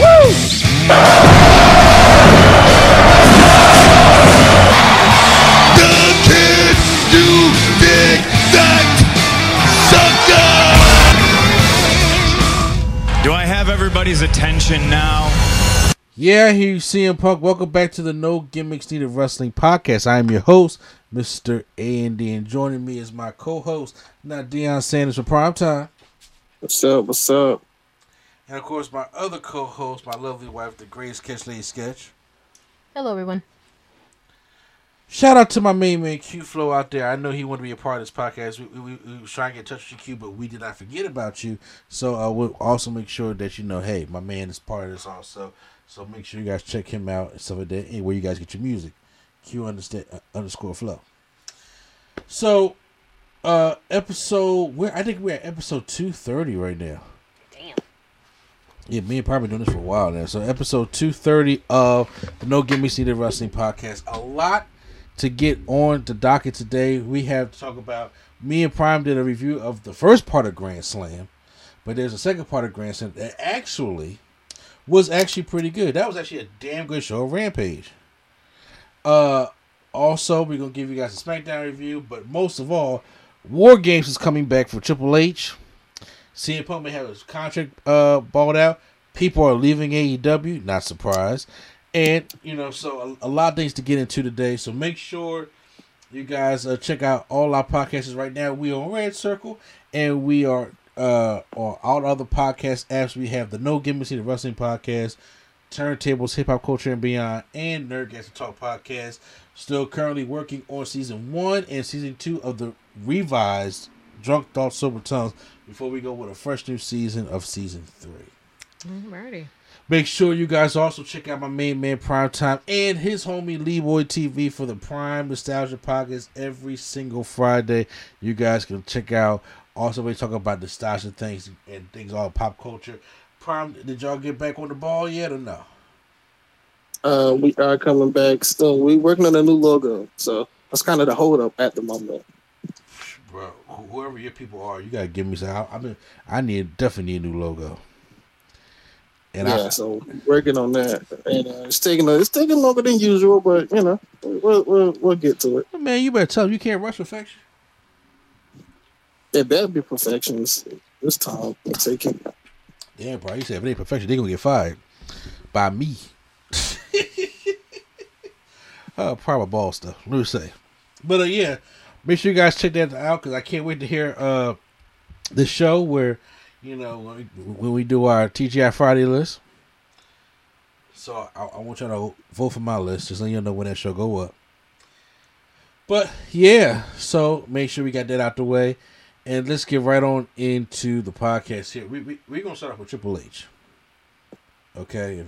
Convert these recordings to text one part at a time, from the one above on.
Woo! The kid, you big fat sucker. Do I have everybody's attention now? Yeah, here you CM Punk. Welcome back to the No Gimmicks Needed Wrestling Podcast. I am your host, Mr. A&D, and joining me is my co-host, not Deion Sanders from Primetime. What's up? What's up? And of course, my other co-host, my lovely wife, the greatest catch lady sketch. Hello, everyone. Shout out to my main man Q-Flow out there. I know he wanted to be a part of this podcast. We were trying to get in touch with you, Q, but we did not forget about you. So we'll also make sure that you know, hey, my man is part of this also. So make sure you guys check him out and stuff like that. Anywhere you guys get your music, Q underscore flow. So, I think we're at episode 230 right now. Damn. Yeah, me and probably doing this for a while now. So episode 230 of the No Gimmicks Needed Wrestling Podcast. A lot to get on the docket today. We have to talk about, me and Prime did a review of the first part of Grand Slam, but there's a second part of Grand Slam that was actually pretty good. That was actually a damn good show, Rampage. Also, we're going to give you guys a SmackDown review, but most of all, War Games is coming back for Triple H. CM Punk may have his contract balled out. People are leaving AEW, not surprised. And, you know, so a lot of things to get into today, so make sure you guys check out all our podcasts right now. We are on Red Circle, and we are on all other podcast apps. We have the No Gimmicks Needed Wrestling Podcast, Turntables, Hip Hop Culture and Beyond, and Nerdgasm Talk Podcast. Still currently working on season 1 and season 2 of the revised Drunk Thoughts Sober Tongues before we go with a fresh new season of season 3. Alrighty. Make sure you guys also check out my main man Primetime and his homie LeeBoy TV for the Prime Nostalgia Podcast every single Friday. You guys can check out. Also, we talk about nostalgia things and things all pop culture. Prime, did y'all get back on the ball yet or no? We are coming back still. We're working on a new logo, so that's kind of the hold up at the moment. Bro, whoever your people are, you gotta give me some. I definitely need a new logo. And yeah, so working on that, and it's taking longer than usual, but you know we'll get to it. Man, you better tell them you can't rush perfection. It better be perfection this time. Yeah, bro. You said if it ain't perfection, they're going to get fired by me. Probably ball stuff. Let me say. But yeah, make sure you guys check that out because I can't wait to hear the show where, you know, when we do our TGI Friday list. So I want y'all to vote for my list. Just letting y'all know when that show go up. But yeah, so make sure we got that out the way. And let's get right on into the podcast here. We're going to start off with Triple H. Okay.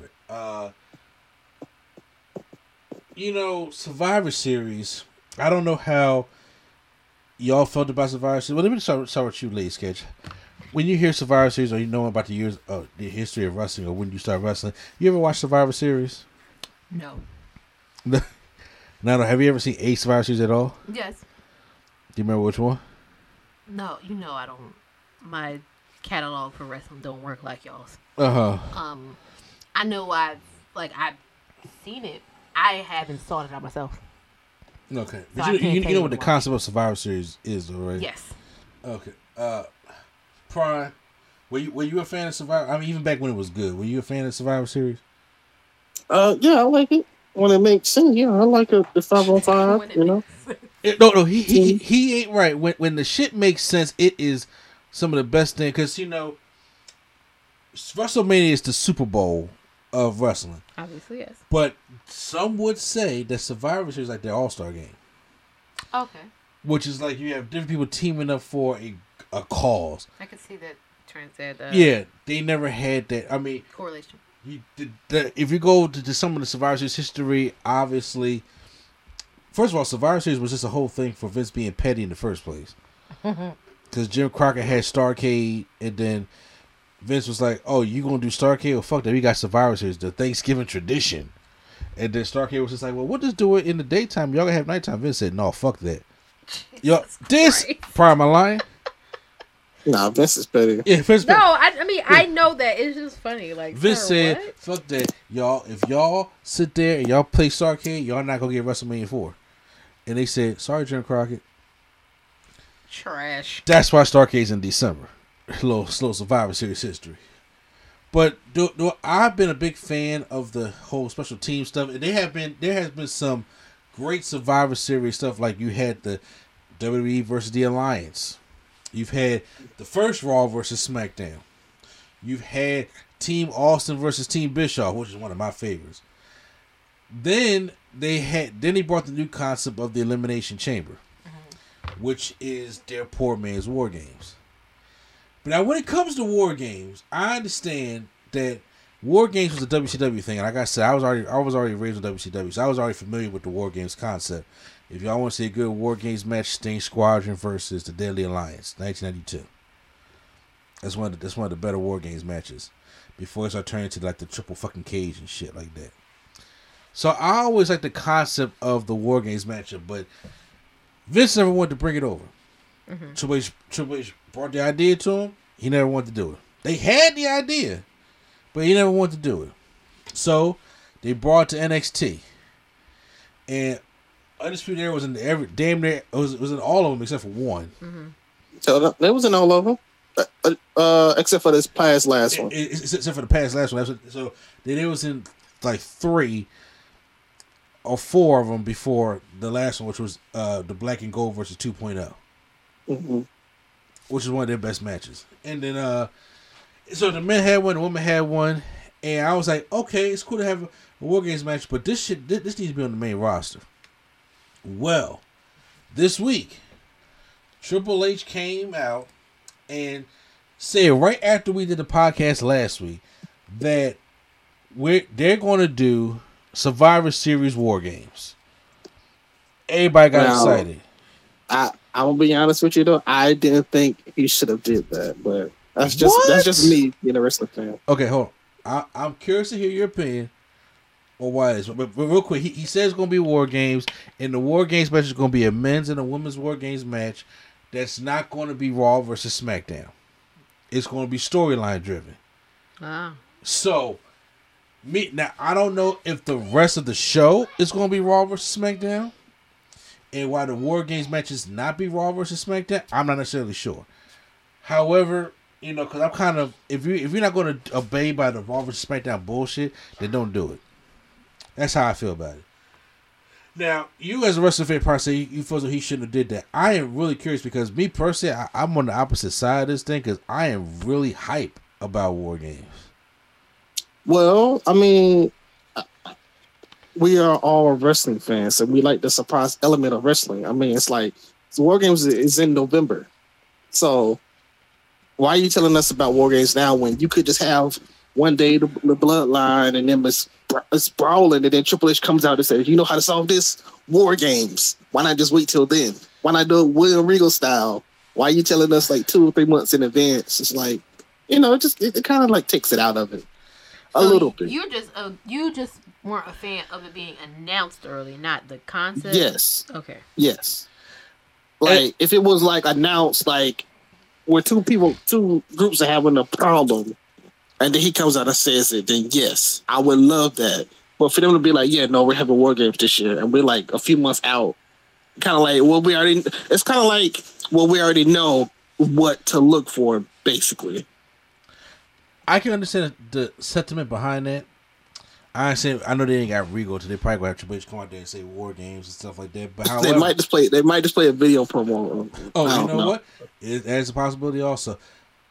You know, Survivor Series, I don't know how y'all felt about Survivor Series. Well, let me start with you, Lady Sketch. When you hear Survivor Series or you know about the history of wrestling or when you start wrestling, you ever watch Survivor Series? No. No. Have you ever seen a Survivor Series at all? Yes. Do you remember which one? No, you know I don't. My catalog for wrestling don't work like y'all's. I know I've seen it. I haven't sought it out myself. Okay, so but you know what the concept of Survivor Series is, though, right? Yes. Okay. Prime, were you a fan of Survivor? I mean, even back when it was good, were you a fan of Survivor Series? Yeah, I like it when it makes sense. Yeah, I like it, the 5-on-5. You know. No, he ain't right. When the shit makes sense, it is some of the best thing. Because, you know, WrestleMania is the Super Bowl of wrestling. Obviously, yes. But some would say that Survivor Series is like their all-star game. Okay. Which is like you have different people teaming up for a cause. I could see that. Yeah, they never had that. I mean... correlation. He did that. If you go to some of the Survivor Series history, obviously, first of all, Survivor Series was just a whole thing for Vince being petty in the first place. Because Jim Crockett had Starrcade, and then Vince was like, "Oh, you gonna do Starrcade? Well, fuck that. We got Survivor Series, the Thanksgiving tradition." And then Starrcade was just like, "Well, we'll just do it in the daytime. Y'all gonna have nighttime." Vince said, "No, fuck that. Yo, this prime my line." Nah, Vince is petty. Yeah, Vince no, I mean, yeah. I know that. It's just funny. Like Vince said, what? "Fuck that, y'all. If y'all sit there and y'all play Starrcade, y'all not gonna get WrestleMania 4." And they said, "Sorry, Jim Crockett." Trash. That's why Starrcade's in December. Slow Survivor Series history. But I've been a big fan of the whole special team stuff, and there has been some great Survivor Series stuff. Like you had the WWE versus the Alliance. You've had the first Raw versus SmackDown. You've had Team Austin versus Team Bischoff, which is one of my favorites. Then he brought the new concept of the Elimination Chamber, which is their poor man's War Games. But now when it comes to War Games, I understand that War Games was a WCW thing, and like I said, I was already raised on WCW, so I was already familiar with the War Games concept. If y'all want to see a good War Games match, Sting Squadron versus the Deadly Alliance, 1992. That's one of the better War Games matches. Before it started turning into like the triple fucking cage and shit like that. So I always like the concept of the War Games matchup, but Vince never wanted to bring it over. Mm-hmm. Triple H brought the idea to him. He never wanted to do it. They had the idea, but he never wanted to do it. So they brought it to NXT, and Undisputed Era was in every damn near was in all of them except for one. Mm-hmm. So that was in all of them, except for this past last one. Except for the past last one. So then it was in like 3 or 4 of them before the last one, which was the Black and Gold versus 2.0. Mm-hmm. Which is one of their best matches. And then so the men had one, the women had one, and I was like, okay, it's cool to have a War Games match, but this needs to be on the main roster. Well, this week Triple H came out and said right after we did the podcast last week that they're going to do Survivor Series War Games. Everybody got excited. I'm gonna be honest with you though. I didn't think he should have did that, but that's just me being a wrestling fan. Okay, hold on. I'm curious to hear your opinion on why it is. But real quick, he says it's gonna be War Games, and the War Games match is gonna be a men's and a women's War Games match. That's not gonna be Raw versus SmackDown. It's gonna be storyline driven. Wow. So, I don't know if the rest of the show is gonna be Raw versus SmackDown. And why the War Games matches not be Raw versus SmackDown, I'm not necessarily sure. However, you know, because I'm kind of if you're not going to obey by the Raw versus SmackDown bullshit, then don't do it. That's how I feel about it. Now, you as a wrestling fan probably say you feel as though he shouldn't have did that. I am really curious because me personally, I'm on the opposite side of this thing because I am really hype about War Games. Well, I mean, we are all wrestling fans, and we like the surprise element of wrestling. I mean, it's like War Games is in November, so why are you telling us about War Games now when you could just have one day the Bloodline and then it's brawling, and then Triple H comes out and says, "You know how to solve this? War Games. Why not just wait till then? Why not do it William Regal style? Why are you telling us like 2 or 3 months in advance?" It's like, you know, it kind of like takes it out of it a little bit. You just weren't a fan of it being announced early, not the concept? Yes. Okay. Yes. Like, if it was, like, announced, like, where two groups are having a problem, and then he comes out and says it, then yes, I would love that. But for them to be like, yeah, no, we're having War Games this year, and we're, like, a few months out, kind of like, we already know what to look for, basically. I can understand the sentiment behind that. I know they ain't got Regal, so they probably gonna have Triple H come out there and say War Games and stuff like that. But however, they might just play a video promo. Oh, you know what? That's a possibility also.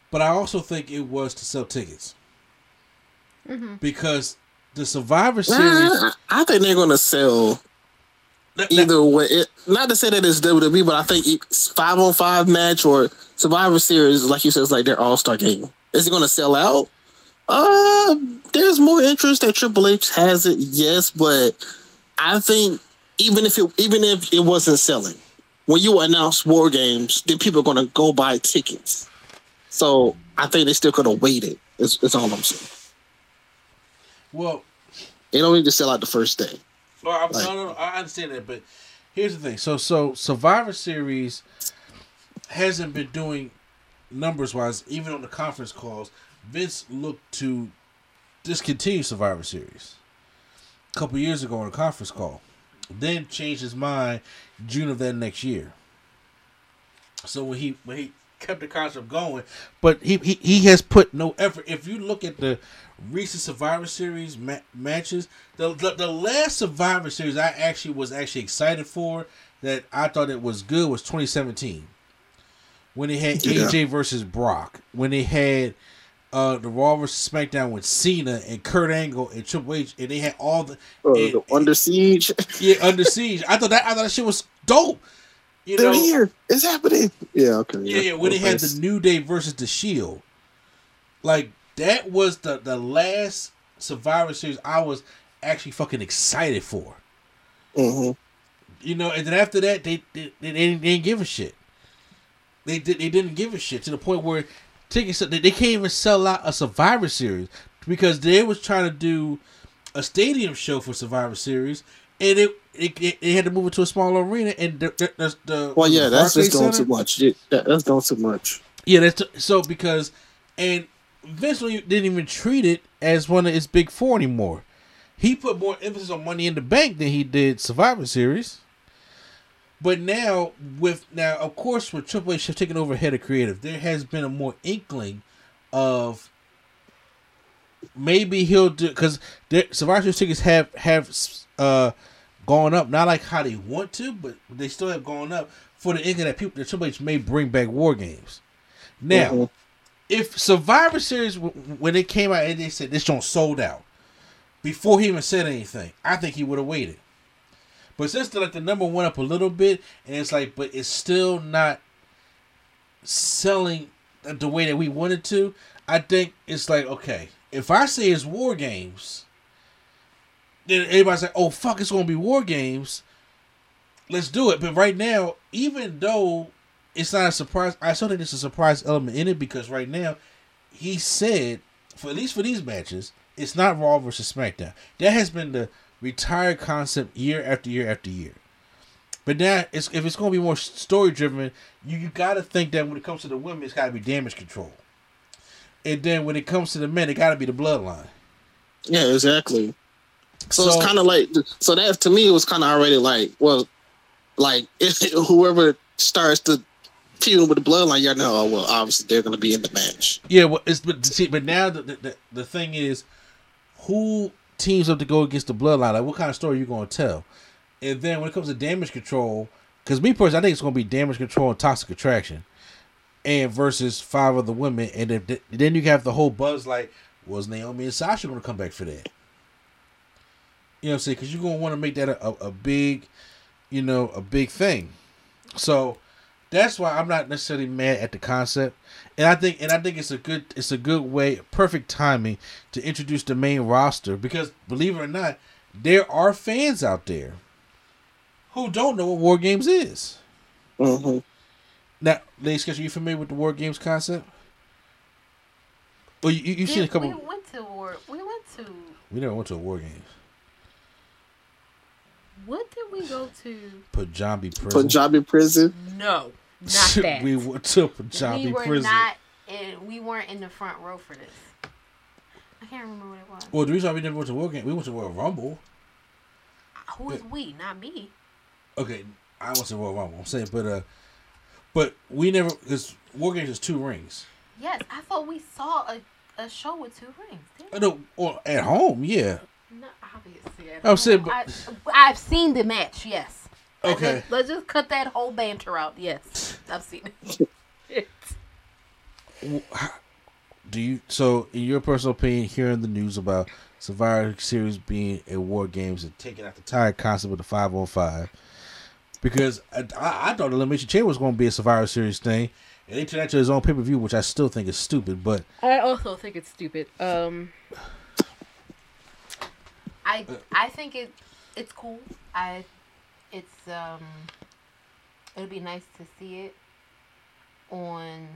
But I also think it was to sell tickets because the Survivor Series. I think they're gonna sell either way. Not to say that it's WWE, but I think it's 5-on-5 match or Survivor Series, like you said, it's like their all-star game. Is it gonna sell out? there's more interest that Triple H has it, yes, but I think even if it wasn't selling, when you announce War Games, then people are going to go buy tickets. So I think they still could have waited. It's all I'm saying. Well, they don't need to sell out the first day. No, I understand that, but here's the thing. So Survivor Series hasn't been doing numbers-wise, even on the conference calls. Vince looked to discontinue Survivor Series a couple years ago on a conference call, then changed his mind June of that next year. So when he kept the concept going, but he has put no effort. If you look at the recent Survivor Series matches, the last Survivor Series I actually was excited for, that I thought it was good, was 2017, when they had AJ versus Brock, when they had the Raw versus SmackDown with Cena and Kurt Angle and Triple H, and they had all the Under Siege. Yeah, Under Siege. I thought that shit was dope. They're here. It's happening. Yeah, okay. Yeah. When they had the New Day versus the Shield, like that was the last Survivor Series I was actually fucking excited for. Mm-hmm. And then after that, they didn't give a shit. They didn't give a shit to the point where tickets, they can't even sell out a Survivor Series because they was trying to do a stadium show for Survivor Series, and they had to move it to a smaller arena. And that's just going too much. Yeah, that's going too much. Yeah, because Vince didn't even treat it as one of its big four anymore. He put more emphasis on Money in the Bank than he did Survivor Series. But now, of course, with Triple H taking over head of creative, there has been a more inkling of maybe he'll do, because Survivor Series tickets have gone up, not like how they want to, but they still have gone up for the inkling that Triple H may bring back War Games. Now, if Survivor Series, when it came out and they said this joint sold out, before he even said anything, I think he would have waited. But since the number went up a little bit, and it's like, but it's still not selling the way that we wanted to, I think it's like, okay, if I say it's War Games, then everybody's like, oh, fuck, it's going to be War Games. Let's do it. But right now, even though it's not a surprise, I still think there's a surprise element in it, because right now, he said, at least for these matches, it's not Raw versus SmackDown. That has been the retired concept year after year after year. But now, if it's going to be more story-driven, you got to think that when it comes to the women, it's got to be Damage CTRL. And then when it comes to the men, it got to be the Bloodline. Yeah, exactly. So it's kind of like... So that, to me, it was kind of already like, well, like, whoever starts to feud with the Bloodline, you know, well, obviously they're going to be in the match. Yeah, well, but now the thing is, who teams up to go against the Bloodline, like what kind of story are you going to tell? And then when it comes to Damage CTRL, because me personally, I think it's going to be Damage CTRL and Toxic Attraction, and versus 5 other women, and then you have the whole buzz like, was Naomi and Sasha going to come back for that? You know what I'm saying? Because you're going to want to make that a big thing. So that's why I'm not necessarily mad at the concept. And I think it's a good way, perfect timing to introduce the main roster, because believe it or not, there are fans out there who don't know what War Games is. Mm-hmm. Now, ladies, are you familiar with the War Games concept? Well, you've seen a couple. We never went to a War Games. What did we go to? Punjabi prison. No. Not that. We went to Punjabi prison. We weren't in the front row for this. I can't remember what it was. Well, the reason why we never went to War Games, we went to Royal Rumble. Who is we? Not me. Okay, I went to Royal Rumble. I'm saying, but we never, because War Games is 2 rings. Yes, I thought we saw a show with 2 rings. Or at home, yeah. No, obviously. I'm saying, I've seen the match. Yes. Okay. Let's just cut that whole banter out. Yes, I've seen it. So, in your personal opinion, hearing the news about Survivor Series being a War Games and taking out the entire concept of the 5-on-5, because I thought the Elimination Chamber was going to be a Survivor Series thing, and they turned that to his own pay-per-view, which I still think is stupid. But I also think it's stupid. I think it's cool. It'll be nice to see it on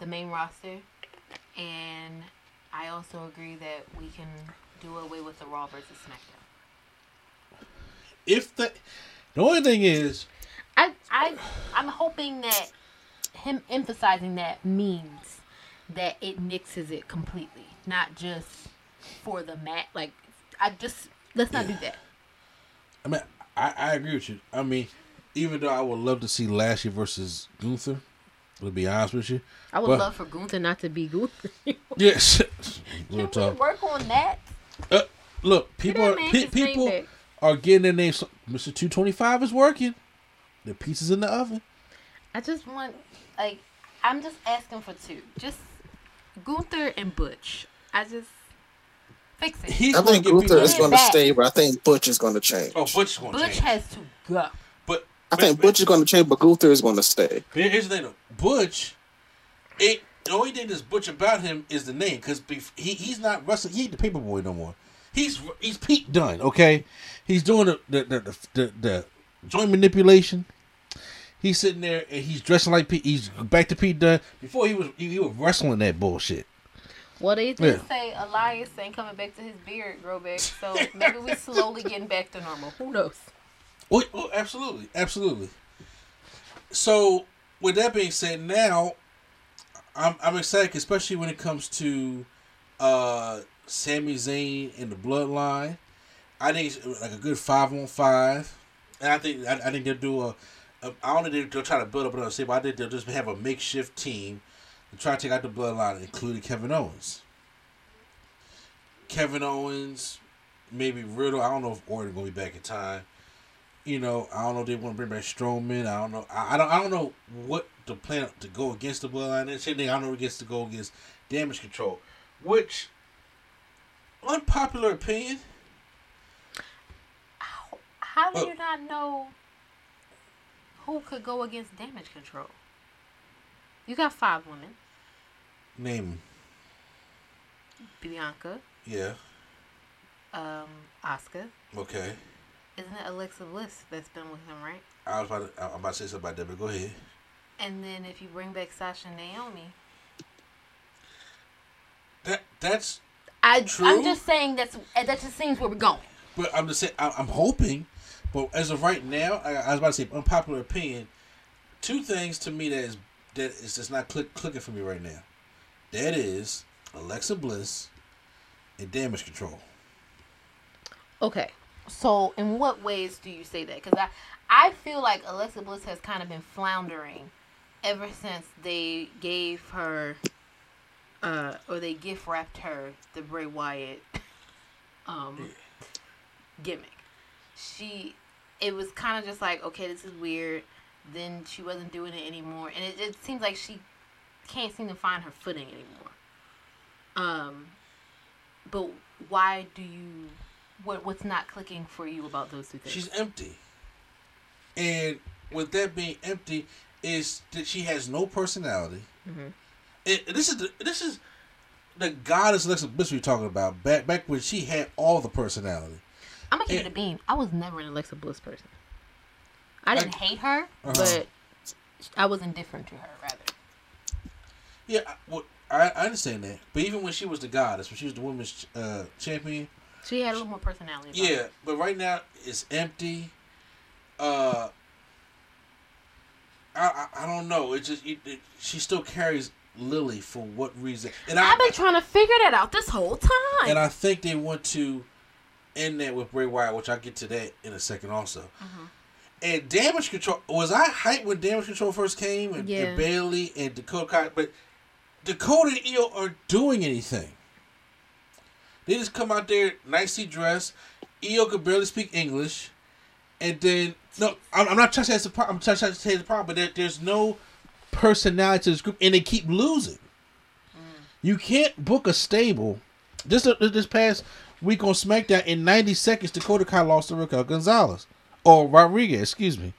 the main roster, and I also agree that we can do away with the Raw versus SmackDown. The only thing is, I'm hoping that him emphasizing that means that it nixes it completely, not just for the match. Like, let's not do that. I mean, I agree with you. I mean, even though I would love to see Lashley versus Gunther, to be honest with you, I would love for Gunther not to be Gunther. Yes, can we work on that? Look, people are getting their names. Mr. 225 is working. The pizza's in the oven. I just want, I'm just asking for two. Just Gunther and Butch. I just fix it. I think Gunther is going to stay, but I think Butch is going to change. Oh, Butch is going to change. Butch has to go. But I think Butch is going to change, but Gunther is going to stay. Here's the thing, though. Butch, the only thing that's Butch about him is the name, because he's not wrestling. He ain't the paperboy no more. He's Pete Dunne, okay? He's doing the joint manipulation. He's sitting there and he's dressing like Pete. He's back to Pete Dunne. Before he was wrestling that bullshit. Well, they did say Elias ain't coming back to his beard grow back, so maybe we slowly getting back to normal. Who knows? Oh, absolutely, absolutely. So, with that being said, now I'm excited, especially when it comes to Sami Zayn and the Bloodline. I think it's like a good 5-on-5, and I think they'll do I don't think they'll try to build up another team, but I think they'll just have a makeshift team and try to take out the Bloodline, including Kevin Owens. Kevin Owens, maybe Riddle. I don't know if Orton going to be back in time. You know, I don't know if they want to bring back Strowman. I don't know. I don't know what the plan to go against the Bloodline is. Same thing. I don't know what gets to go against Damage CTRL, which, unpopular opinion. How do you not know who could go against Damage CTRL? You got 5 women. Name them. Bianca. Yeah. Asuka. Okay. Isn't it Alexa Bliss that's been with him, right? I'm about to say something about that, but go ahead. And then if you bring back Sasha and Naomi. That's true. I'm just saying that just seems where we're going. But I'm just saying, I'm hoping. But as of right now, I was about to say unpopular opinion. 2 things to me that is just not clicking for me right now. That is Alexa Bliss and Damage CTRL. Okay, so in what ways do you say that? Because I feel like Alexa Bliss has kind of been floundering ever since they gave her, or they gift wrapped her the Bray Wyatt gimmick. It was kind of just like, okay, this is weird. Then she wasn't doing it anymore, and it seems like she can't seem to find her footing anymore. But why do you? What's not clicking for you about those 2 things? She's empty, and with that being empty, is that she has no personality. Mm-hmm. This is the goddess Alexa Bliss we're talking about. Back when she had all the personality. I'm going to keep it a beam. I was never an Alexa Bliss person. I didn't hate her, but I was indifferent to her, rather. Yeah, well, I understand that. But even when she was the goddess, when she was the women's champion... She had a little more personality. Yeah, but right now, it's empty. I don't know. It's just... she still carries Lily for what reason. And I've been trying to figure that out this whole time. And I think they want to end that with Bray Wyatt, which I'll get to that in a second also. Mm-hmm. And Damage CTRL, was I hyped when Damage CTRL first came? And Bailey and Dakota. But Dakota and Io aren't doing anything. They just come out there nicely dressed. Io could barely speak English. And then, no, I'm not trying to say it's a problem. I'm trying to say it's a problem, but there's no personality to this group. And they keep losing. Mm. You can't book a stable. This past week on SmackDown, in 90 seconds, Dakota Kai lost to Raquel Gonzalez. Or Rodriguez, excuse me.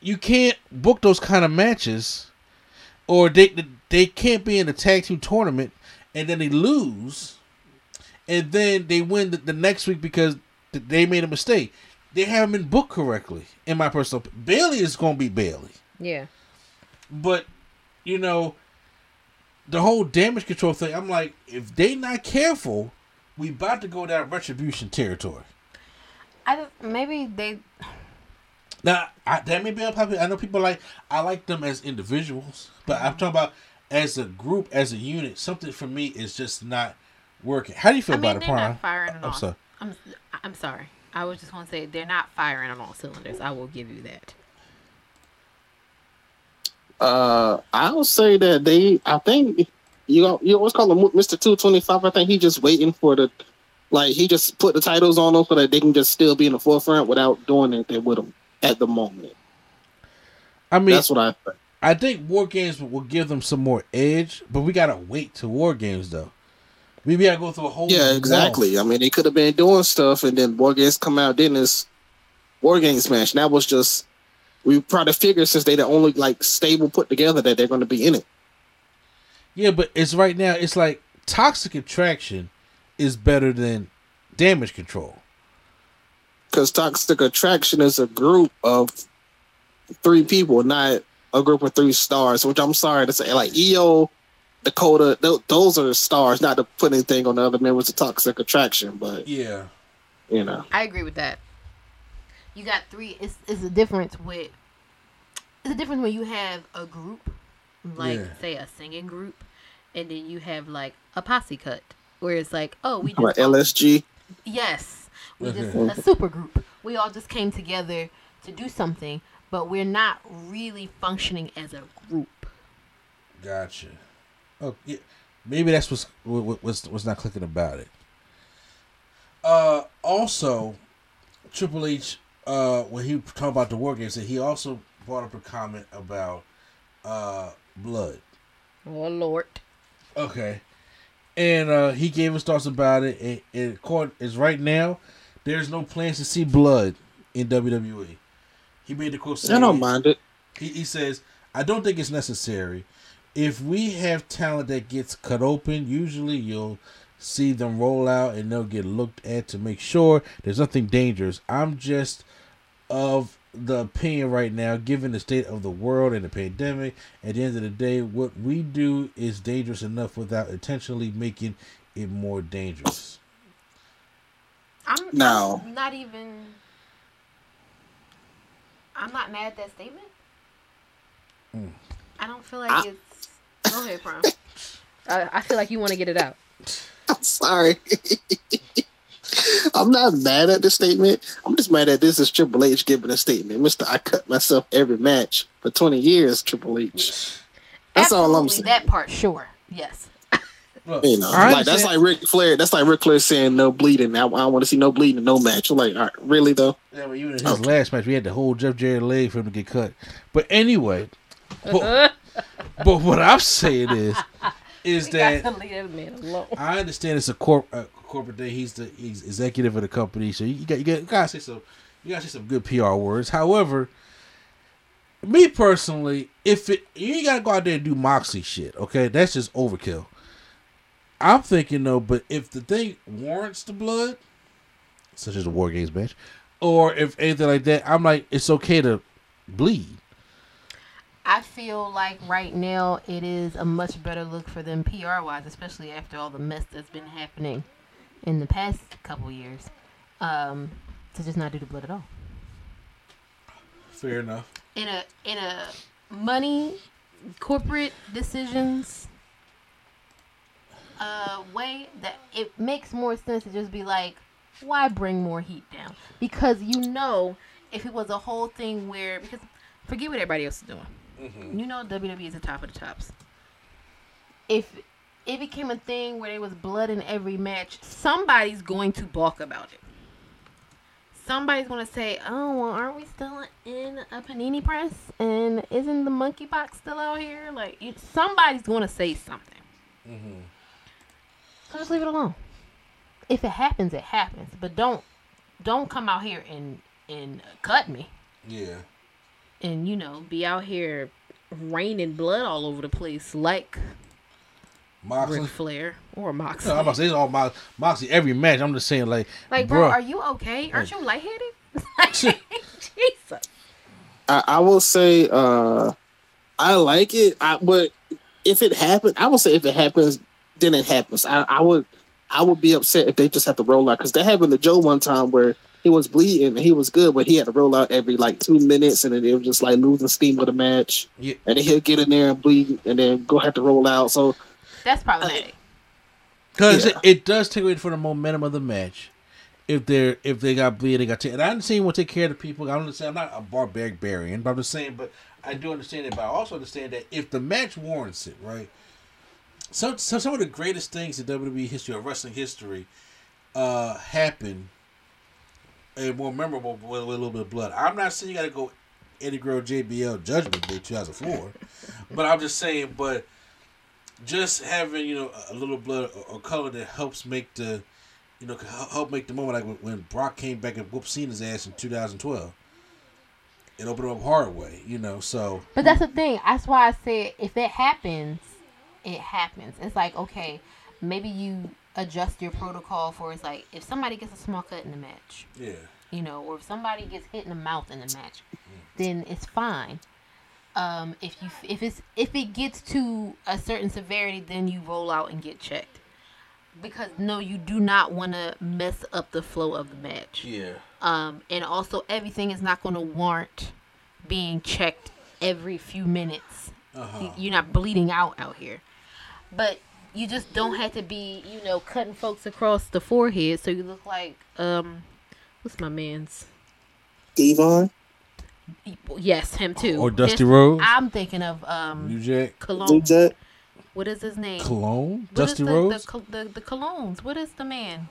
You can't book those kind of matches, or they can't be in a tag team tournament, and then they lose, and then they win the next week because they made a mistake. They haven't been booked correctly, in my personal opinion. Bayley is going to be Bayley. Yeah. But, you know, the whole damage control thing, I'm like, if they not careful, we about to go down retribution territory. Now, that may be unpopular. I know people like, I like them as individuals, but I'm talking about as a group, as a unit, something for me is just not working. How do you feel about it, Prime? I'm sorry. I was just going to say, they're not firing on all cylinders. I will give you that. I'll say that you always call him Mr. 225. I think he's just waiting for he just put the titles on them so that they can just still be in the forefront without doing anything with them at the moment. I mean, that's what I think. I think War Games will give them some more edge, but we got to wait to War Games, though. Maybe I go through a whole... Yeah, exactly. Wall. I mean, they could have been doing stuff, and then War Games come out, then it's War Games match. That was just... We probably figured since they're the only, stable put together that they're going to be in it. Yeah, but it's right now, it's like Toxic Attraction is better than Damage Control. Because Toxic Attraction is a group of 3 people, not a group of 3 stars, which I'm sorry to say, EO... Dakota, those are stars, not to put anything on the other members of Toxic Attraction, but yeah, you know, I agree with that. You got 3. It's a difference when you have a group, say a singing group, and then you have a posse cut where it's we just LSG. Yes, we just a super group. We all just came together to do something, but we're not really functioning as a group. Gotcha. Oh, yeah. Maybe that's what's not clicking about it. Also, Triple H, when he talked about the War Games, he also brought up a comment about blood. Oh, Lord. Okay. And he gave his thoughts about it. And court is right now, there's no plans to see blood in WWE. He made the quote. I don't mind it. He says, I don't think it's necessary. If we have talent that gets cut open, usually you'll see them roll out and they'll get looked at to make sure there's nothing dangerous. I'm just of the opinion right now, given the state of the world and the pandemic, at the end of the day, what we do is dangerous enough without intentionally making it more dangerous. I'm not mad at that statement. I don't feel like it's... Go ahead, Prime. I feel like you want to get it out. I'm sorry. I'm not mad at the statement. I'm just mad at this is Triple H giving a statement. Mr. I cut myself every match for 20 years, Triple H. That's absolutely all I'm saying. That part, sure. Yes. Look, that's like Ric Flair. That's like Ric Flair saying no bleeding. I don't want to see no bleeding in no match. I'm like, all right, really, though? Yeah, but even in his last match, we had to hold Jeff Jarrett leg for him to get cut. But anyway... But what I'm saying is that I understand it's a corporate thing. He's executive of the company, so you gotta say some good PR words. However, me personally, you ain't gotta go out there and do moxie shit, okay? That's just overkill. I'm thinking though, but if the thing warrants the blood, such as a War Games match, or if anything like that, I'm like, it's okay to bleed. I feel like right now it is a much better look for them PR-wise, especially after all the mess that's been happening in the past couple years, to just not do the blood at all. Fair enough. In a money, corporate decisions way, that it makes more sense to just be like, why bring more heat down? Because if it was a whole thing where... because forget what everybody else is doing. Mm-hmm. WWE is the top of the tops. If it became a thing where there was blood in every match, somebody's going to balk about it. Somebody's going to say, oh, well, aren't we still in a panini press? And isn't the monkeypox still out here? Somebody's going to say something. Mm-hmm. So just leave it alone. If it happens, it happens. But don't come out here and cut me. Yeah. And, be out here raining blood all over the place like Moxley. Ric Flair or Moxley. I'm about to say it's all Moxley every match. I'm just saying, like bro, are you okay? Aren't you lightheaded? Jesus. I will say I like it. But if it happens, I will say if it happens, then it happens. I would be upset if they just had to roll out, because that happened to Joe one time where he was bleeding and he was good, but he had to roll out every like 2 minutes, and then it was just like losing steam of the match. Yeah. And then he'll get in there and bleed and then go have to roll out. So that's problematic. Because it does take away from the momentum of the match. If they got bleed, they got taken. And I understand you want to take care of the people. I understand. I'm not a barbarian, but I'm just saying. But I do understand it. But I also understand that if the match warrants it, right? So some of the greatest things in WWE history or wrestling history happen, and more memorable with a little bit of blood. I'm not saying you got to go Eddie Guerrero JBL Judgment Day 2004, but I'm just saying. But just having a little blood or color that helps make the. Help make the moment, like when Brock came back and whooped Cena's ass in 2012. It opened up hard way, so. But that's the thing. That's why I said if it happens, it happens. It's like, okay, maybe you adjust your protocol for it's like if somebody gets a small cut in the match. Yeah. Or if somebody gets hit in the mouth in the match, then it's fine. If it gets to a certain severity, then you roll out and get checked. Because, no, you do not want to mess up the flow of the match. Yeah. And also, everything is not going to warrant being checked every few minutes. Uh-huh. You're not bleeding out here. But you just don't have to be, cutting folks across the forehead so you look like, what's my man's? Devon? Yes, him too. Or Dusty Rhodes? I'm thinking of Cologne. What is his name? Cologne? What Dusty Rhodes? The Colognes. What is the man?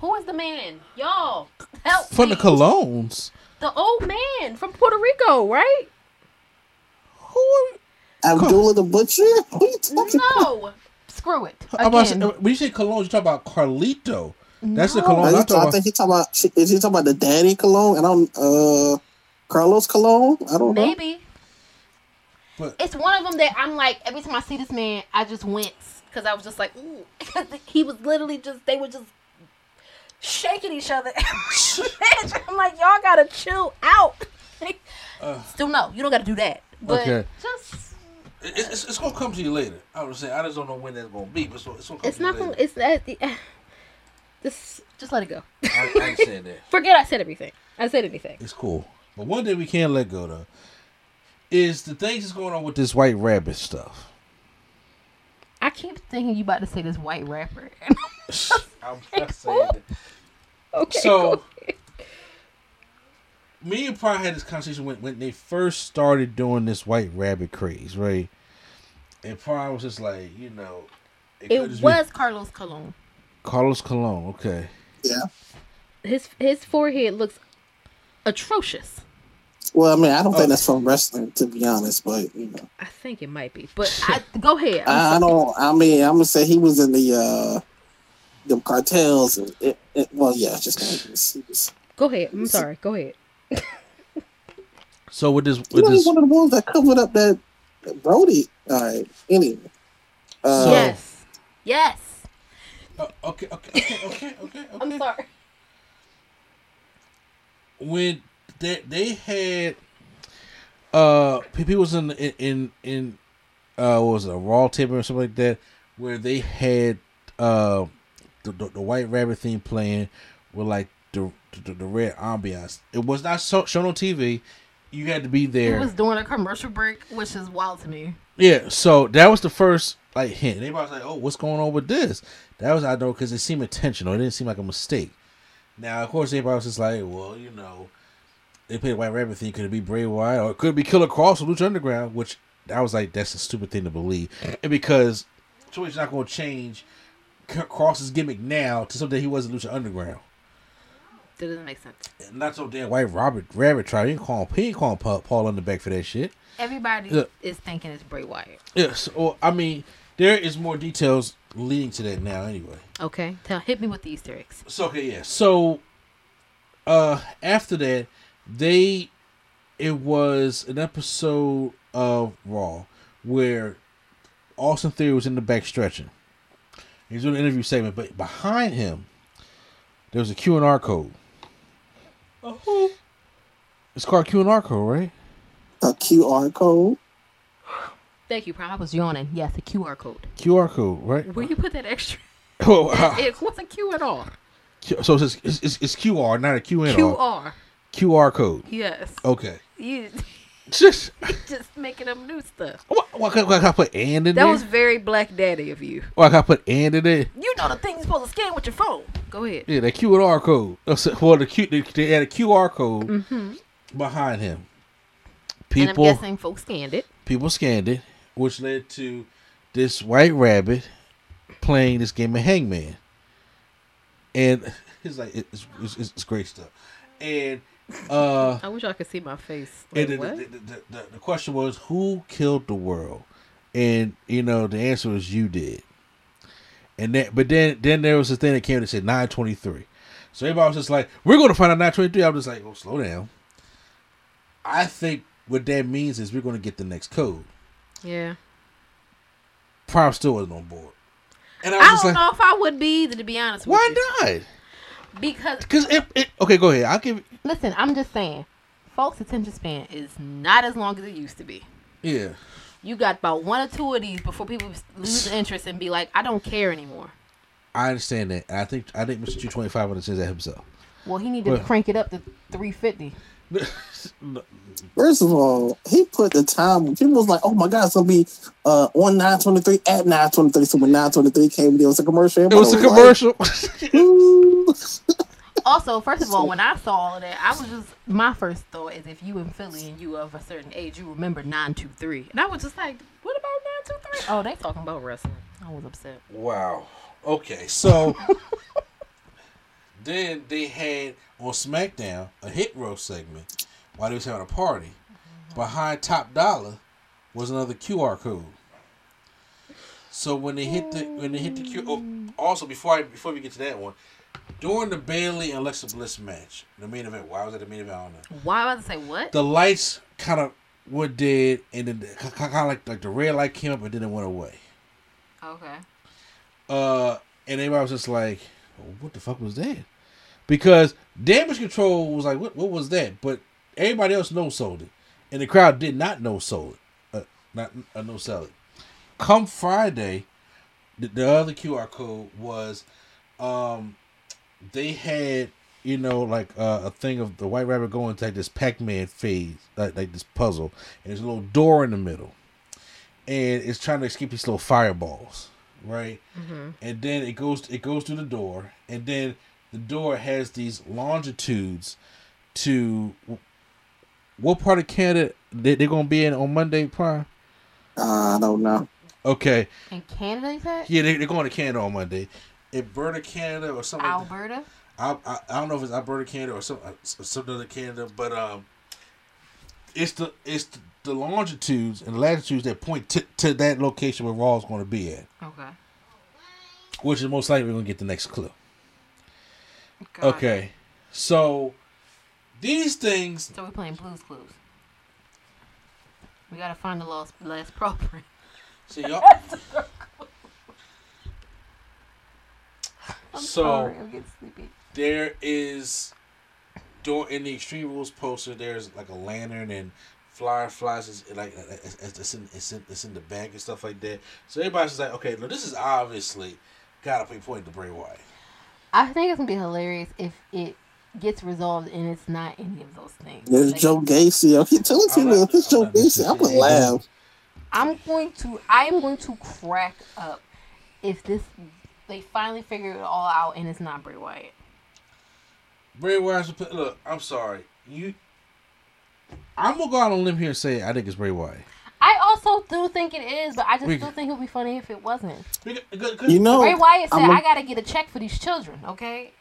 Who is the man? Y'all, help me. The Colognes? The old man from Puerto Rico, right? Who are you? Abdullah the Butcher? Who are you talking about? Screw it. Again. When you say Cologne, you talk about Carlito. That's the Cologne. I think he's talking about... Is he talking about the Danny Cologne? I don't... Carlos Cologne? I don't know. Maybe. But it's one of them that I'm like, every time I see this man, I just wince. Because I was just like, ooh. He was literally just, they were just shaking each other. I'm like, y'all got to chill out. Still no, you don't got to do that. But okay. Just... It's going to come to you later. I was saying, I just don't know when that's going to be. But it's going to come to you later. It's not going to... Just let it go. I said that. Forget I said everything. I said anything. It's cool. But one day we can't let go, though. Is the things that's going on with this white rabbit stuff. I keep thinking you about to say this white rapper. I'm not saying that. Okay, so, me and Prime had this conversation when they first started doing this white rabbit craze, right? And Prime was just like, It was Carlos Colon. Carlos Colon, okay. Yeah. His forehead looks atrocious. Well, I mean, I don't think that's from wrestling, to be honest, but, I think it might be, but go ahead. I don't, I mean, I'm going to say he was in the cartels. And go ahead. I'm sorry. Go ahead. So with this... He's one of the ones that covered up that Brody. All right. Anyway. Yes. Okay. I'm sorry. When... They had people was in what was it, a Raw taping or something like that, where they had the white rabbit theme playing with like the red ambiance. It was not shown on TV. You had to be there. It was during a commercial break, which is wild to me. Yeah, so that was the first like hint. And everybody was like, "Oh, what's going on with this?" That was, I know, because it seemed intentional. It didn't seem like a mistake. Now, of course, everybody was just like, "Well, They played white rabbit thing. Could it be Bray Wyatt, or it could be Killer Cross or Lucha Underground?" Which I was like, "That's a stupid thing to believe," and because Triple H not going to change Cross's gimmick now to something he wasn't Lucha Underground. That doesn't make sense. Not so damn white rabbit try. He ain't calling Paul Underbeck for that shit. Everybody is thinking it's Bray Wyatt. Yes, or I mean, there is more details leading to that now. Anyway. Okay, now hit me with the Easter eggs. So okay, yeah. So after that. It was an episode of Raw where Austin Theory was in the back stretching. He was doing an interview segment, but behind him, there was a Q&R code. Oh. It's called Q&R code, right? A QR code? Thank you, Prime. I was yawning. Yes, a QR code. QR code, right? Where you put that extra? Oh, it wasn't Q at all. So it's QR, not a QNR. QR. QR code. Yes. Okay. You just making up new stuff. Why can I put and in there? That was very Black Daddy of you. Why can I put and in there? You know the thing you're supposed to scan with your phone. Go ahead. Yeah, that QR code. Well, they had a QR code behind him. People, and I'm guessing folks scanned it. People scanned it, which led to this White Rabbit playing this game of Hangman. And it's like it's great stuff. And I wish I could see my face. Like, and the question was, who killed the world? And you know the answer is you did. And that, but then there was this thing that came that said 9/23. So everybody was just like, we're going to find out 9/23. I was just like, oh, slow down. I think what that means is we're going to get the next code. Yeah. Prime still wasn't on board. And I don't know if I would be either, to be honest with you. Why not? Because okay, go ahead. Listen, I'm just saying, folks' attention span is not as long as it used to be. Yeah. You got about one or two of these before people lose interest and be like, I don't care anymore. I understand that. And I think Mr. 225 understands that himself. Well, he needed to crank it up to 350. First of all, he put the time. People was like, "Oh my God, it's gonna be on 9/23 at 9/23." So when 9/23 came, there was a commercial. It was a commercial. Like, also, first of all, when I saw all of that, I was just my first thought is if you in Philly and you of a certain age, you remember 9/23, and I was just like, "What about 9/23?" Oh, they talking about wrestling. I was upset. Wow. Okay, so. Then they had on SmackDown a Hit Row segment while they was having a party. Behind Top Dollar was another QR code. So when they hit the QR, also before we get to that one, during the Bayley and Alexa Bliss match, the main event. Why was it the main event? I don't know. Why was it what? The lights kind of were dead, and then kind of like the red light came up, and then it went away. Okay. And everybody was just like, what the fuck was that? Because Damage CTRL was like, what was that? But everybody else no-sold it. And the crowd did not no-sold it. No-sell it. Come Friday, the other QR code was, they had, a thing of the White Rabbit going to like this Pac-Man phase, like this puzzle. And there's a little door in the middle. And it's trying to escape these little fireballs. Right? Mm-hmm. And then it goes through the door, and then the door has these longitudes to what part of Canada they're going to be in on Monday, Prime? I don't know. Okay. In Canada, you said? Yeah, they're going to Canada on Monday. Alberta, Canada, or something. Alberta? Like that. I don't know if it's Alberta, Canada, or something other Canada, but it's the longitudes and latitudes that point to that location where Raw is going to be at. Okay. Which is most likely we're going to get the next clip. Okay. So, these things... So, we're playing Blue's Clues. We got to find the last property. So, y'all... I'm sorry. I'm getting sleepy. There is... In the Extreme Rules poster, there's like a lantern and... Flyer flies is like it's in the bag and stuff like that. So everybody's just like, okay, look, this is obviously gotta be pointing to Bray Wyatt. I think it's gonna be hilarious if it gets resolved and it's not any of those things. There's like, Joe Gacy. I keep telling you, if it's Joe Gacy, I'm gonna laugh. I'm going to crack up if they finally figure it all out and it's not Bray Wyatt. Bray Wyatt's look. I'm sorry, you. I'm going to go out on a limb here and say I think it's Bray Wyatt. I also do think it is, but I just still think it would be funny if it wasn't. Bray Wyatt said, I got to get a check for these children, okay?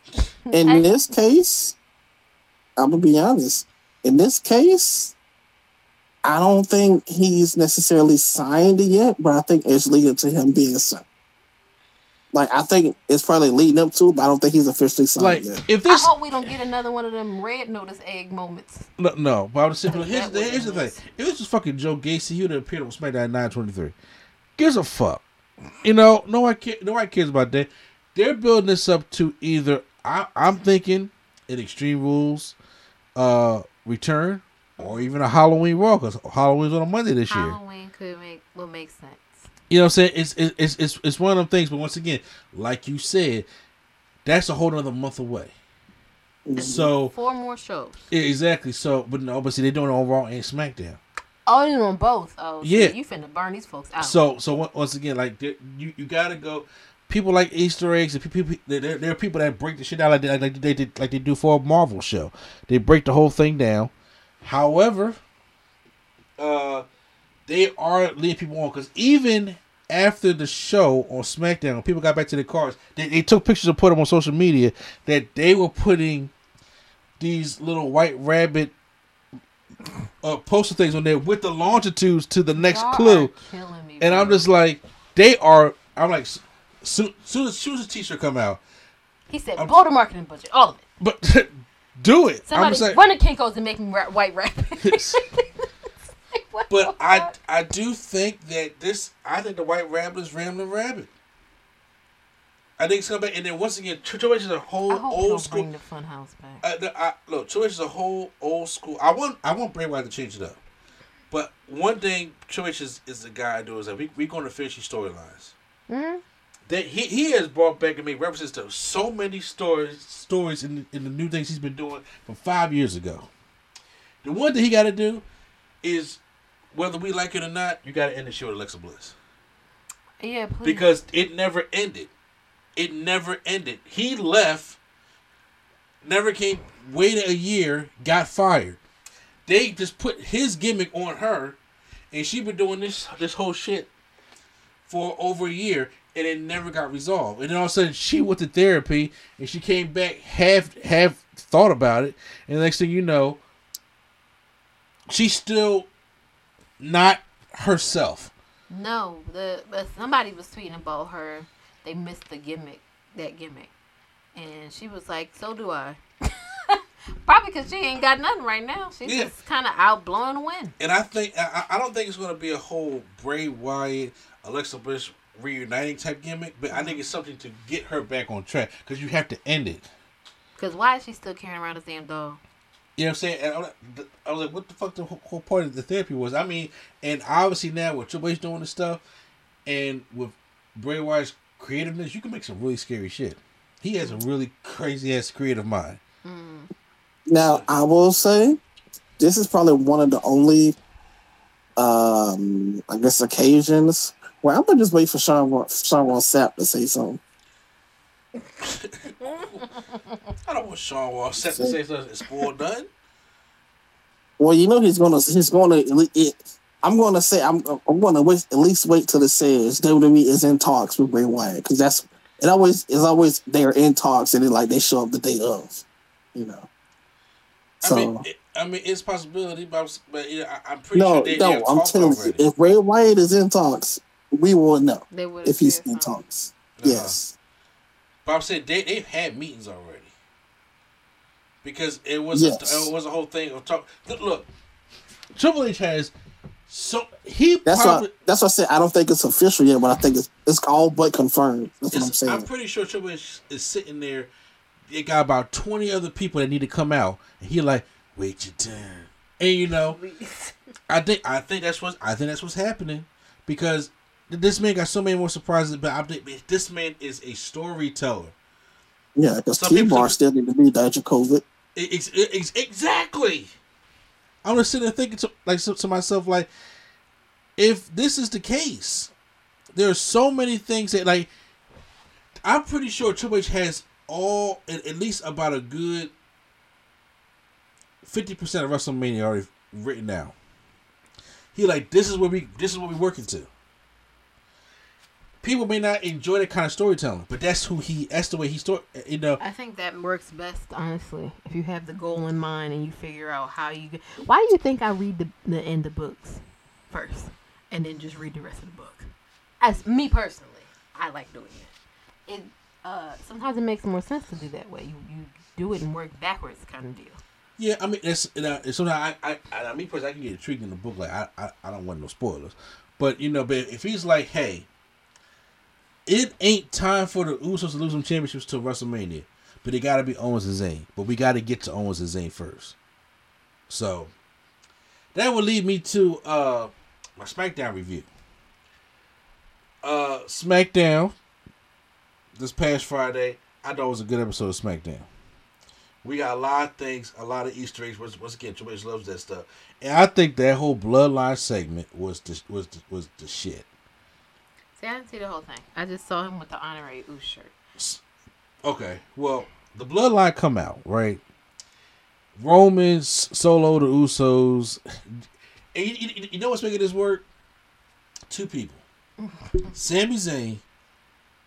In this case, I'm going to be honest. In this case, I don't think he's necessarily signed it yet, but I think it's leading to him being signed. Like, I think it's probably leading up to, but I don't think he's officially signed yet. If this, I hope we don't get another one of them red notice egg moments. No, but I would say, here's the thing. If this was fucking Joe Gacy, he would have appeared on SmackDown 9/23. gives a fuck? You know, nobody cares about that. They're building this up to either, I'm thinking, an Extreme Rules return, or even a Halloween Raw, because Halloween's on a Monday this year. Halloween will make sense. You know what I'm saying? It's one of them things, but once again, like you said, that's a whole nother month away. So 4 more shows. Yeah, exactly. So, but no, but see, they're doing it on Raw and SmackDown. Oh, they're doing both. Oh, yeah. So you finna burn these folks out. So once again, like you gotta go. People like Easter eggs, and people there are people that break the shit down like they do for a Marvel show. They break the whole thing down. However, they are leading people on, because even after the show on SmackDown, people got back to their cars. They took pictures and put them on social media that they were putting these little white rabbit poster things on there with the longitudes to the next clue. Killing me, and I'm just like, they are. I'm like, soon as the t-shirt come out, he said, blow the marketing budget, all of it. But do it. Somebody run to Kinko's and make me white rabbit. But I do think that I think the white rabbit is Ramblin' Rabbit. I think it's coming back. And then once again, Triple H is a whole old school. Bring the Funhouse back. Look, Triple H is a whole old school. I want Bray Wyatt to change it up. But one thing Triple H is the guy doing is that we're going to finish these storylines. Mm-hmm. That he has brought back and made references to so many stories in the new things he's been doing from 5 years ago. The one thing he got to do is, whether we like it or not, you got to end the show with Alexa Bliss. Yeah, please. Because it never ended. It never ended. He left, never came, waited a year, got fired. They just put his gimmick on her, and she been doing this whole shit for over a year, and it never got resolved. And then all of a sudden, she went to therapy, and she came back half thought about it, and the next thing you know, she's still not herself. No, somebody was tweeting about her. They missed that gimmick, and she was like, "So do I." Probably because she ain't got nothing right now. She's just kind of out blowing the wind. And I don't think it's going to be a whole Bray Wyatt, Alexa Bliss reuniting type gimmick, but I think it's something to get her back on track, because you have to end it. Because why is she still carrying around this damn doll? You know what I'm saying? And I was like, what the fuck the whole point of the therapy was? I mean, and obviously now with Triple H doing this stuff, and with Bray Wyatt's creativeness, you can make some really scary shit. He has a really crazy-ass creative mind. Mm. Now, I will say, this is probably one of the only, I guess, occasions where I'm going to just wait for Sean Sapp to say something. I don't want Sean Wall set to say something. It's all done. Well, you know I'm gonna wait till it says WWE is in talks with Bray Wyatt, because it's always they're in talks, and they show up the day of, you know. So I mean it's a possibility, but yeah, I'm pretty sure they have talks already. You, if Bray Wyatt is in talks, we will know if he's in talks. Uh-huh. Yes. But I'm saying they've had meetings already, because it was a whole thing of talk. Look, Triple H has that's why I said I don't think it's official yet, but I think it's all but confirmed. That's what I'm saying. I'm pretty sure Triple H is sitting there. They got about 20 other people that need to come out, and he like, wait your turn, and you know, I think that's what's happening, because this man got so many more surprises, but I think this man is a storyteller. Yeah, because T-Bar still need to be dodging COVID. Exactly. I'm just sitting there thinking to myself, like, if this is the case, there are so many things that, like, I'm pretty sure Triple H has at least about a good 50% of WrestleMania already written out. He like, this is what we're working to. People may not enjoy that kind of storytelling, but that's the way he story. You know, I think that works best, honestly. If you have the goal in mind and you figure out why do you think I read the end of books first and then just read the rest of the book? As me personally, I like doing it. It sometimes it makes more sense to do that way. You do it and work backwards, kind of deal. Yeah, I mean, sometimes I can get intrigued in the book. Like I don't want no spoilers, But, you know, but if he's like, hey, it ain't time for the Usos to lose them championships till WrestleMania, but it got to be Owens and Zayn. But we got to get to Owens and Zayn first. So that would lead me to my SmackDown review. SmackDown this past Friday, I thought it was a good episode of SmackDown. We got a lot of things, a lot of Easter eggs. Once again, Triple H loves that stuff, and I think that whole Bloodline segment was the shit. See, I didn't see the whole thing. I just saw him with the honorary Uso shirt. Okay, well, the Bloodline come out, right? Roman's solo the Usos. And you know what's making this work? Two people: Sami Zayn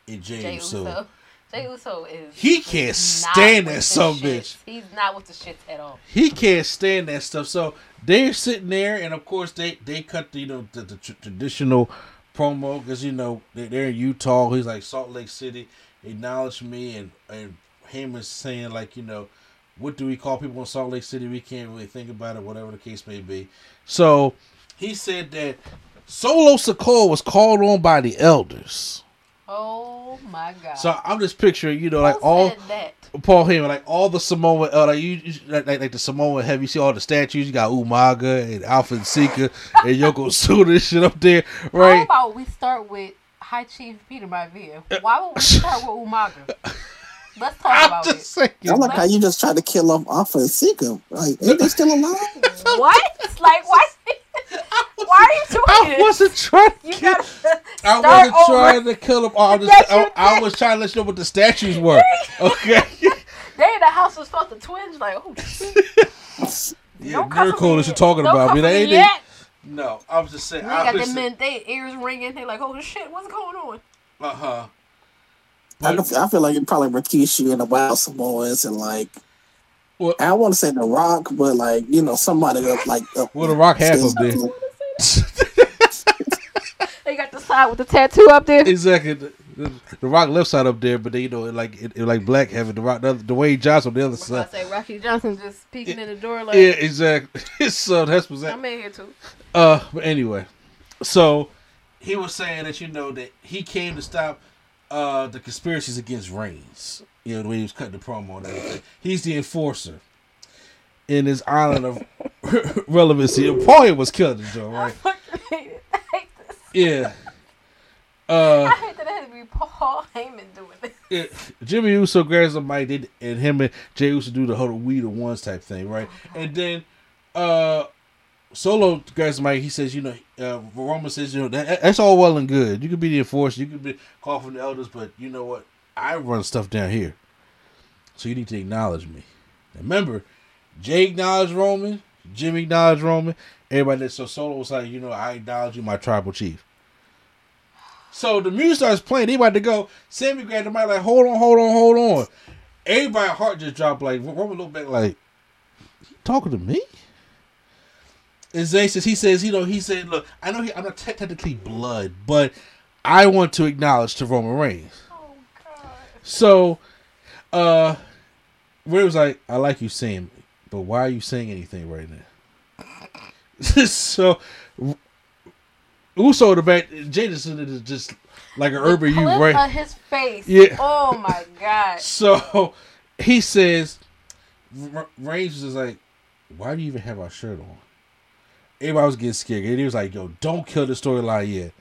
and Jey Uso. Jey Uso is... He can't stand that some bitch. He's not with the shits at all. He can't stand that stuff. So they're sitting there, and of course they cut the, you know, the traditional promo because, you know, they're in Utah. He's like, Salt Lake City, acknowledge me, and Heyman's saying, like, you know, what do we call people in Salt Lake City? We can't really think about it, whatever the case may be. So he said that Solo Sikoa was called on by the elders. Oh my God! So I'm just picturing, you know, like all that. Paul Heyman, like all the Samoa, like the Samoa heavy. You see all the statues. You got Umaga and Alpha Seeker and Yokozuna and shit up there, right? How about we start with High Chief Peter Maivia? Why would we start with Umaga? Let's talk about it. I like how you just tried to kill off Alpha Seeker. Like, ain't they still alive? What? Like, why? Why are you doing this? I wasn't trying to kill him. I was trying to let you know what the statues were. Okay. They in the house was supposed to twinge, like, oh shit. Yeah, miracle that you're talking about. No, I was just saying. They got them men, they ears ringing. They like, oh shit, what's going on? Uh-huh. I feel like it probably Rikishi and the Wild Samoans and like... Well, I want to say The Rock, but like, you know, somebody up like... Well, The Rock has up there. They got the side with the tattoo up there. Exactly. The Rock left side up there, but they, you know, like Black having The Rock, the Dwayne Johnson on the other side. I say Rocky Johnson just peeking in the door like... Yeah, exactly. So that's what's that. I'm in here too. But anyway, so he was saying that, you know, that he came to stop the conspiracies against Reigns. You know, the way he was cutting the promo and everything. He's the enforcer in his island of relevancy. And Paulie was killing the joke, right? I fucking hate it. I hate this. Yeah. I hate that it had to be Paul Heyman doing this. Yeah. Jimmy Uso grabs the mic, and him and Jey Uso do the whole we the ones type thing, right? And then Solo grabs the mic. He says, you know, Roman says, you know, that's all well and good. You could be the enforcer. You could be called from the elders, but you know what? I run stuff down here, so you need to acknowledge me. Now remember, Jey acknowledged Roman, Jimmy acknowledged Roman, everybody did. So Solo was like, you know, I acknowledge you, my tribal chief. So the music starts playing. They about to go. Sammy grabbed the mic like, hold on. Everybody's heart just dropped. Like Roman looked back like, you talking to me? And Zay says, he said, look, I know I'm not technically blood, but I want to acknowledge to Roman Reigns. So, Ray was like, I like you singing, but why are you saying anything right now? So, Uso in the back, Jadison is just like an urban you, right? On his face. Yeah. Oh my God. So, he says, Reigns was like, why do you even have our shirt on? Everybody was getting scared. And he was like, yo, don't kill the storyline yet.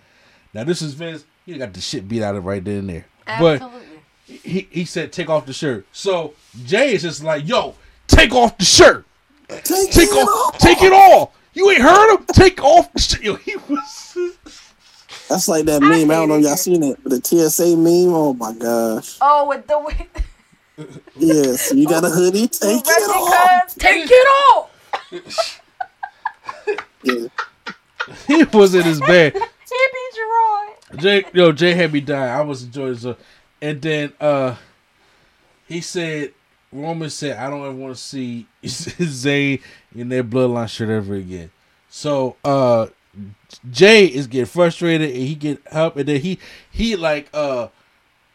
Now, this is Vince. You got the shit beat out of him right then and there. Absolutely. But He said, take off the shirt. So Jey is just like, yo, take off the shirt. Take it off. You ain't heard him? Take off the shirt. Yo, he was... That's like that meme. I don't know if y'all seen it. The TSA meme. Oh, my gosh. Oh, with the... Yes, you got a hoodie? Take it off. Take it off. Yeah. He was in his bed. He beat Gerard. Jey had me dying. I was enjoying this. And then he said, Roman said, I don't ever want to see Zayn in their Bloodline shirt ever again. So Jey is getting frustrated, and he get up, and then he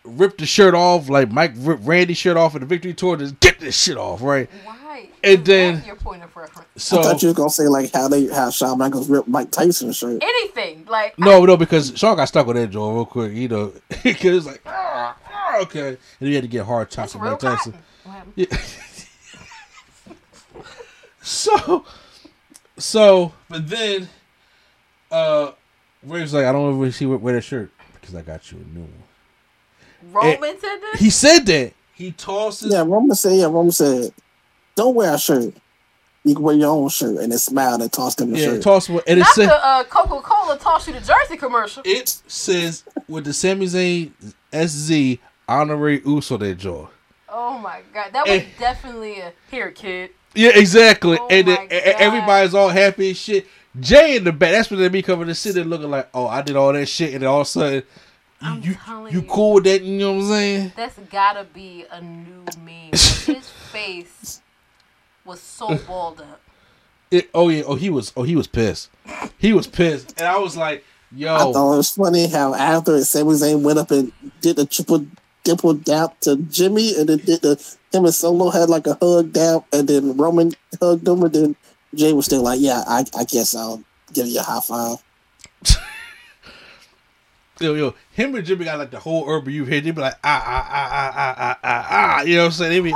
ripped the shirt off, like Mike ripped Randy's shirt off in the victory tour, just get this shit off, right? Why? right. And then your point of reference. So, I thought you were gonna say like how Shawn Michaels ripped Mike Tyson's shirt. Anything like no, because Shawn got stuck with that jaw real quick, you know, because like okay, and he had to get hard chops from Mike Tyson. Yeah. But then, Ray's like, I don't ever see wear that shirt because I got you a new one. Roman said that? He said that. He tosses. Yeah, Roman said, don't wear a shirt. You can wear your own shirt. And then smiled and tossed him the shirt. And not it said, the Coca-Cola toss you the jersey commercial. It says, with the Sami Zayn SZ honorary Uso that jaw. Oh my God. That was definitely a here, kid. Yeah, exactly. Oh, and then everybody's all happy and shit. Jey in the back. That's when they be coming to sit there looking like, oh, I did all that shit. And then all of a sudden, you cool with that? You know what I'm saying? That's gotta be a new meme. His face was so balled up. He was pissed. He was pissed. And I was like, yo. I thought it was funny how after Sami Zayn went up and did the triple dimple down to Jimmy, and then did him and Solo had like a hug down, and then Roman hugged him, and then Jey was still like, yeah, I guess I'll give you a high five. yo, him and Jimmy got like the whole urban you've hit. They be like, ah. You know what I'm saying? They be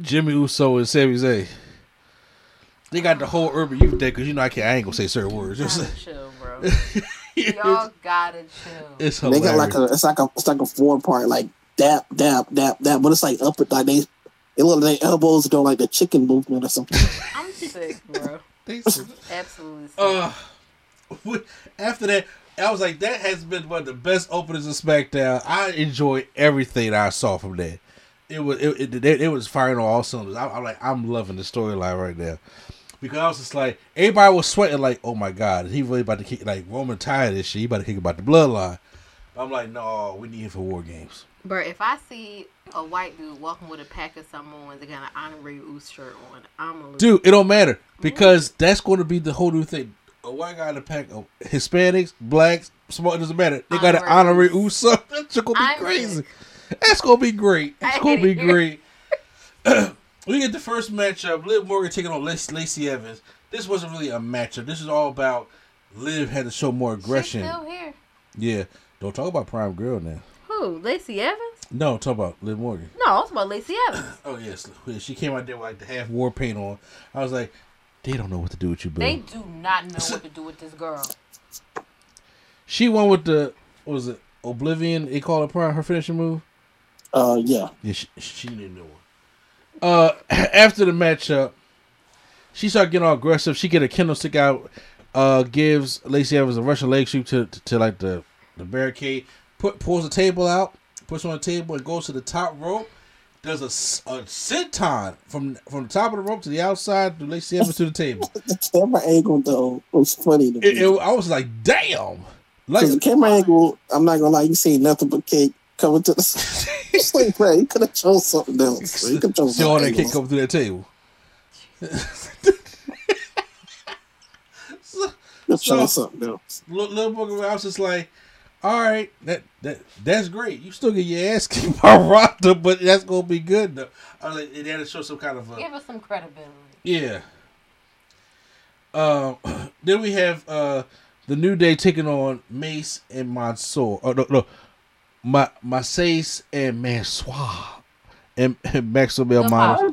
Jimmy Uso and Sami Zayn. They got the whole urban youth there because, you know, I ain't going to say certain words. You know what I'm saying? Chill, bro. Y'all gotta chill. It's hilarious. They got like it's like a four-part, like, dap, but it's like up at like they look like their elbows doing like the chicken movement or something. I'm sick, bro. Absolutely sick. After that, I was like, that has been one of the best openers of SmackDown. I enjoyed everything I saw from that. It was firing on all cylinders. I'm loving the storyline right now. Because I was just like, everybody was sweating like, oh my God, he really about to kick, like Roman tired of this shit, he about to kick about the bloodline. But I'm like, no, we need him for War Games. But if I see a white dude walking with a pack of Samoans that got an honorary Uso shirt on, I'm gonna lose. Dude, it don't matter because that's going to be the whole new thing. A white guy in a pack of Hispanics, blacks, smart, it doesn't matter. They got an honorary Uso. That's going to be crazy. That's going to be great. It's going to be great. We get the first matchup. Liv Morgan taking on Lacey Evans. This wasn't really a matchup. This is all about Liv had to show more aggression. She's still here. Yeah. Don't talk about Prime Girl now. Who? Lacey Evans? No, talk about Liv Morgan. No, I was about Lacey Evans. Oh, yes. She came out there with like the half war paint on. I was like, they don't know what to do with you, bro. They do not know what to do with this girl. She won with the, what was it, Oblivion? They call it Prime, her finishing move? Yeah. Yeah, she didn't know it. After the matchup, she started getting all aggressive. She get a candlestick out, gives Lacey Evans a Russian leg sweep to like the barricade, pulls the table out, puts on the table, and goes to the top rope. Does a senton from the top of the rope to the outside to Lacey Evans to the table. The camera angle though was funny. I was like, damn. Like the camera angle, I'm not gonna lie, you seen nothing but cake coming to the side. It's like, man, you could have chose something else. You could have chose something else. That kid come through that table. Chose something else. Little book, I was just like, all right, that's great. You still get your ass kicked by Ronda, but that's gonna be good though. I was like, it had to show some kind of give us some credibility. Yeah. Then we have the New Day taking on Mace and Mansoor. Oh no. Macias and Mansoor and Maxwell Minor.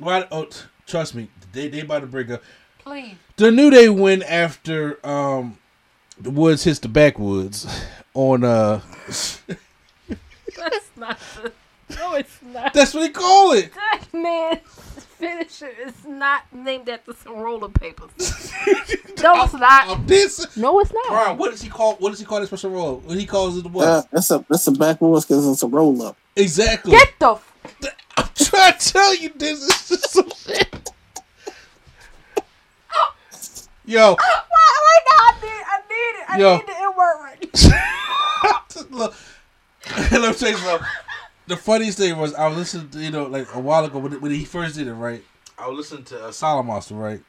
Right? Oh, trust me, they about to break up. Please. The New Day win after the Woods hits the backwoods on That's not. No, it's not. That's what they call it. That man's finisher is not named after some roll of paper. No, it's not. No, it's not. Brian, what does he call? What does he call this special roll? What he calls it? What? That's a backwoods because it's a roll up. Exactly. Get the. I'm trying to tell you this is just some shit. Yo. Why not? I need it. I need the N-word right now. Look. Let me tell you something. The funniest thing was I was listening to, you know, like a while ago when he first did it, right? I was listening to Solid Monster, right?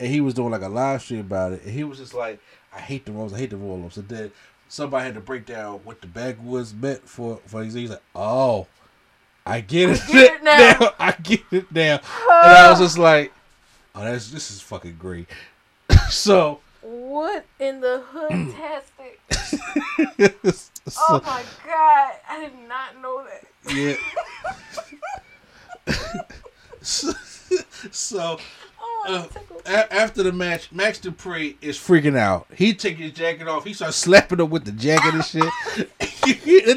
And he was doing like a live stream about it. And he was just like, I hate the roll-ups. And then somebody had to break down what the backwoods meant for. He's like, oh, I get it now. And I was just like, oh, this is fucking great. So what in the hood-tastic? Oh my God, I did not know that. Yeah. After the match, Max Dupre is freaking out. He takes his jacket off. He starts slapping him with the jacket and shit. That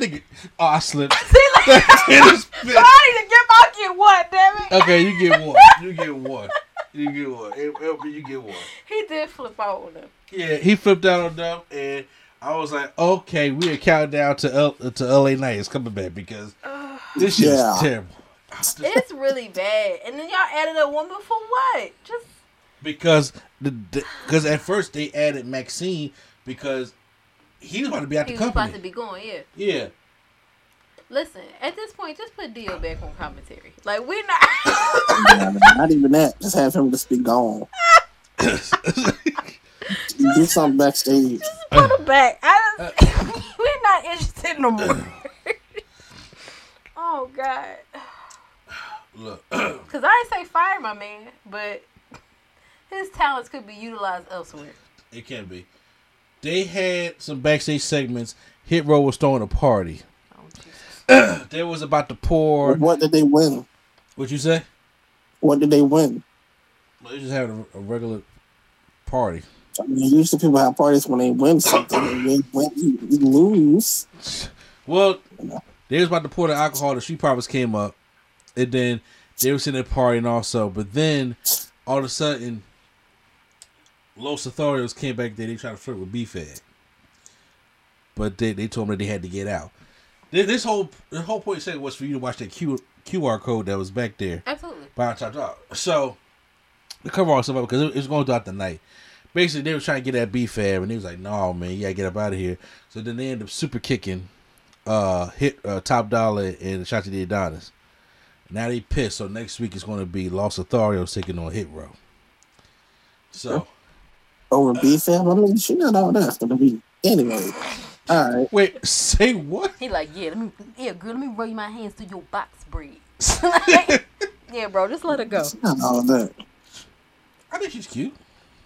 nigga, oh, I slipped. I need to get one, damn it. Okay, you get one. He did flip out on them. Yeah, he flipped out on them, and I was like, okay, we are counting down to LA Knight is coming back because this shit is terrible. It's really bad. And then y'all added a woman for what? Just because because at first they added Maxine because he was about to be out the company. He was about to be gone, yeah. Yeah. Listen, at this point, just put Dio back on commentary. Like, we're not... not even that. Just have him just be gone. Do something backstage. Just put him back. We're not interested no more. Oh, God. Look. Because I didn't say fire my man, but his talents could be utilized elsewhere. It can be. They had some backstage segments. Hit Row was throwing a party. They was about to pour. What did they win? What'd you say? What did they win? Well, they just had a regular party. I mean, usually people have parties when they win something. And they win, you lose. Well, they was about to pour the alcohol. The Street Profits came up, and then they were sitting there partying also. But then all of a sudden, Los Authorities came back there. They tried to flirt with B-Fed, but they told them that they had to get out. This whole point said was for you to watch that QR code that was back there. Absolutely. By top. So, to cover all stuff up, because it was going throughout the night. Basically, they were trying to get that B-Fab, and he was like, no, man, you got to get up out of here. So then they end up super kicking Top Dollar and Ashanti the Adonis. Now they pissed, so next week it's going to be Los Authorios taking on Hit Row. So. Over B-Fab? I mean, she not all that's going to be anyway. All right. Wait, say what? He like, let me roll my hands through your box braid. Like, yeah, bro, just let her go. It's not all that. I think she's cute.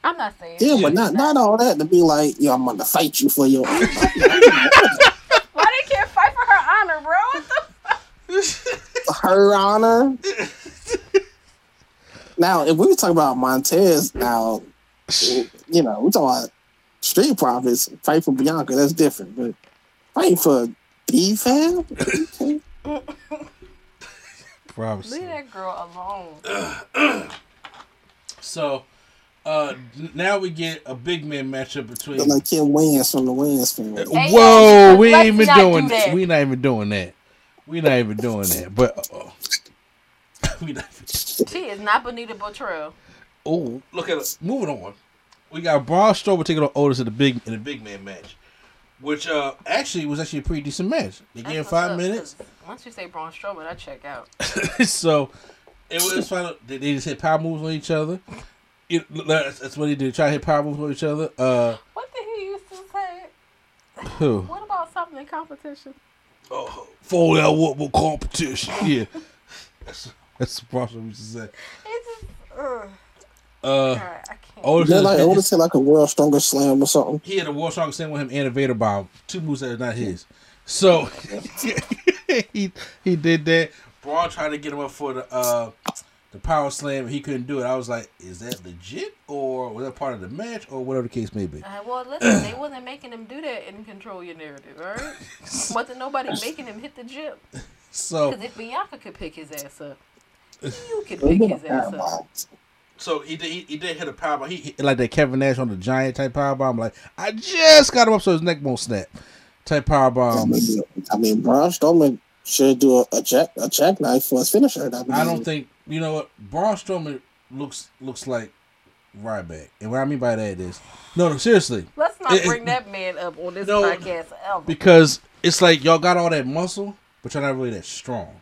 I'm not saying. Yeah, but not all that to be like, yo, I'm gonna fight you for your honor. Why they can't fight for her honor, bro? What the fuck? Her honor. Now, if we were talking about Montez, now, you know, we talking about. Street Profits fight for Bianca, that's different, but fight for B-Fab? Leave that girl alone. So, now we get a big man matchup between... They're like Kim Wayans from the Wayans family. Hey, whoa, we ain't even doing that. We're not even doing that, but... She is not Bonita Bottrell. Oh, look at us. Moving on. We got Braun Strowman taking on Otis in the big man match, which was actually a pretty decent match. They gave 5 minutes. Once you say Braun Strowman, I check out. So it was final. They just hit power moves on each other. That's what he did. Try to hit power moves on each other. What did he used to say? Who? What about something in competition? Oh, fold out what competition? Yeah, that's what Braun Strowman used to say. It's just. God, I can't. Otis hit like a World Stronger Slam or something. He had a World Stronger Slam with him and a Vader Bomb. Two moves that are not his. So he did that. Braun tried to get him up for the Power Slam, and he couldn't do it. I was like, is that legit, or was that part of the match, or whatever the case may be? Well, listen, they wasn't making him do that and control your narrative, all right? Wasn't nobody making him hit the gym. So because if Bianca could pick his ass up, you could pick his ass up. So he did hit a powerbomb. He like that Kevin Nash on the Giant type powerbomb. Like, I just got him up so his neck won't snap. Type powerbomb. I mean, Braun Strowman should do a jackknife for his finisher. I don't think, you know what, Braun Strowman looks like Ryback. And what I mean by that is, no, seriously. Let's not bring that man up on this podcast ever. Because it's like y'all got all that muscle, but you're not really that strong.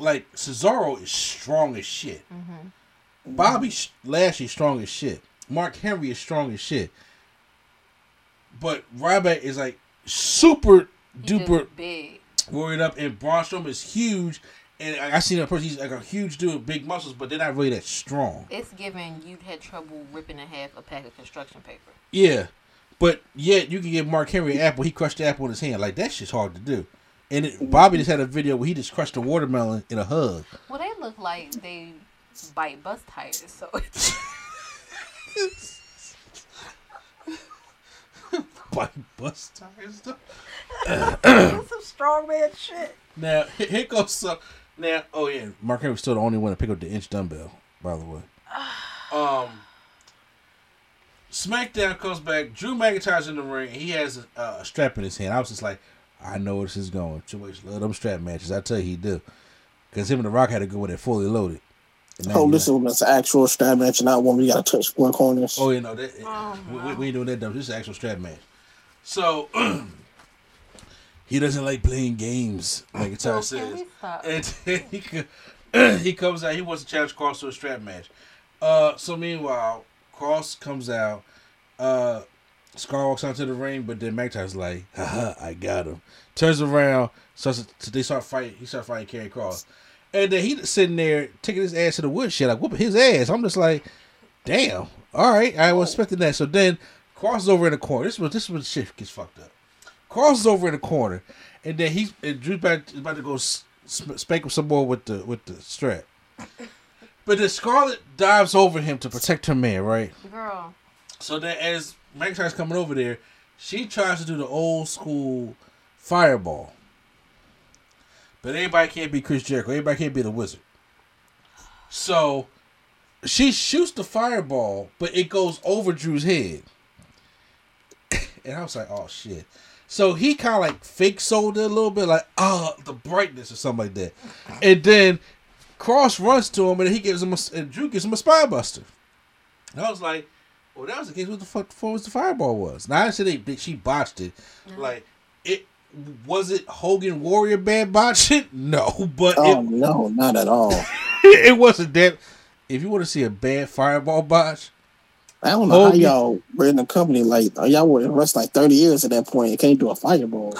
Like, Cesaro is strong as shit. Mm-hmm. Bobby Lashley's strong as shit. Mark Henry is strong as shit. But Ryback is like super duper big. roided up, and Braun Strowman is huge. And I seen that person, he's like a huge dude with big muscles, but they're not really that strong. It's given you had trouble ripping in half a pack of construction paper. Yeah. But yet, you can give Mark Henry an apple. He crushed the apple in his hand. Like, that shit's hard to do. And Bobby just had a video where he just crushed a watermelon in a hug. Well, they look like they bite bus tires, so it's... Bite bus tires, though? That's some strong man shit. Now, here goes some... Now, oh yeah, Mark Henry was still the only one to pick up the inch dumbbell, by the way. SmackDown comes back. Drew McIntyre's in the ring. He has a strap in his hand. I was just like, I know where this is going. Triple H love them strap matches. I tell you, he do. Because him and The Rock had to go with it fully loaded. Oh, this is an actual strap match, and not one we got to touch four corners. Oh, you know, that, we ain't doing that dumb. This is an actual strap match. So, he doesn't like playing games, McIntyre says. And he comes out. He wants to challenge Cross to a strap match. So, meanwhile, Cross comes out. Scar walks onto the ring, but then McIntyre's like, haha, I got him. Turns around, they start fighting Karrion Kross. And then he's sitting there taking his ass to the woodshed, like whooping his ass. I'm just like, damn, all right, I was expecting that. So then Cross is over in the corner. This is where the shit gets fucked up. Cross is over in the corner, and then Drew's about to go spank him some more with the strap. But then Scarlett dives over him to protect her man, right? Girl. So then as McIntyre's coming over there, she tries to do the old school fireball. But everybody can't be Chris Jericho. Everybody can't be the Wizard. So she shoots the fireball, but it goes over Drew's head. And I was like, oh, shit. So he kind of like fake sold it a little bit, like, oh, the brightness or something like that. And then Cross runs to him, and Drew gives him a spine buster. And I was like, well, that was the case. What the fuck was the fireball was? Now, I said she botched it. Mm-hmm. Like, it was it Hogan Warrior bad botching? No, but no, not at all. It wasn't that. If you want to see a bad fireball botch, I don't know Hogan, how y'all were in the company. Like, y'all were in the rest like 30 years at that point. You can't do a fireball.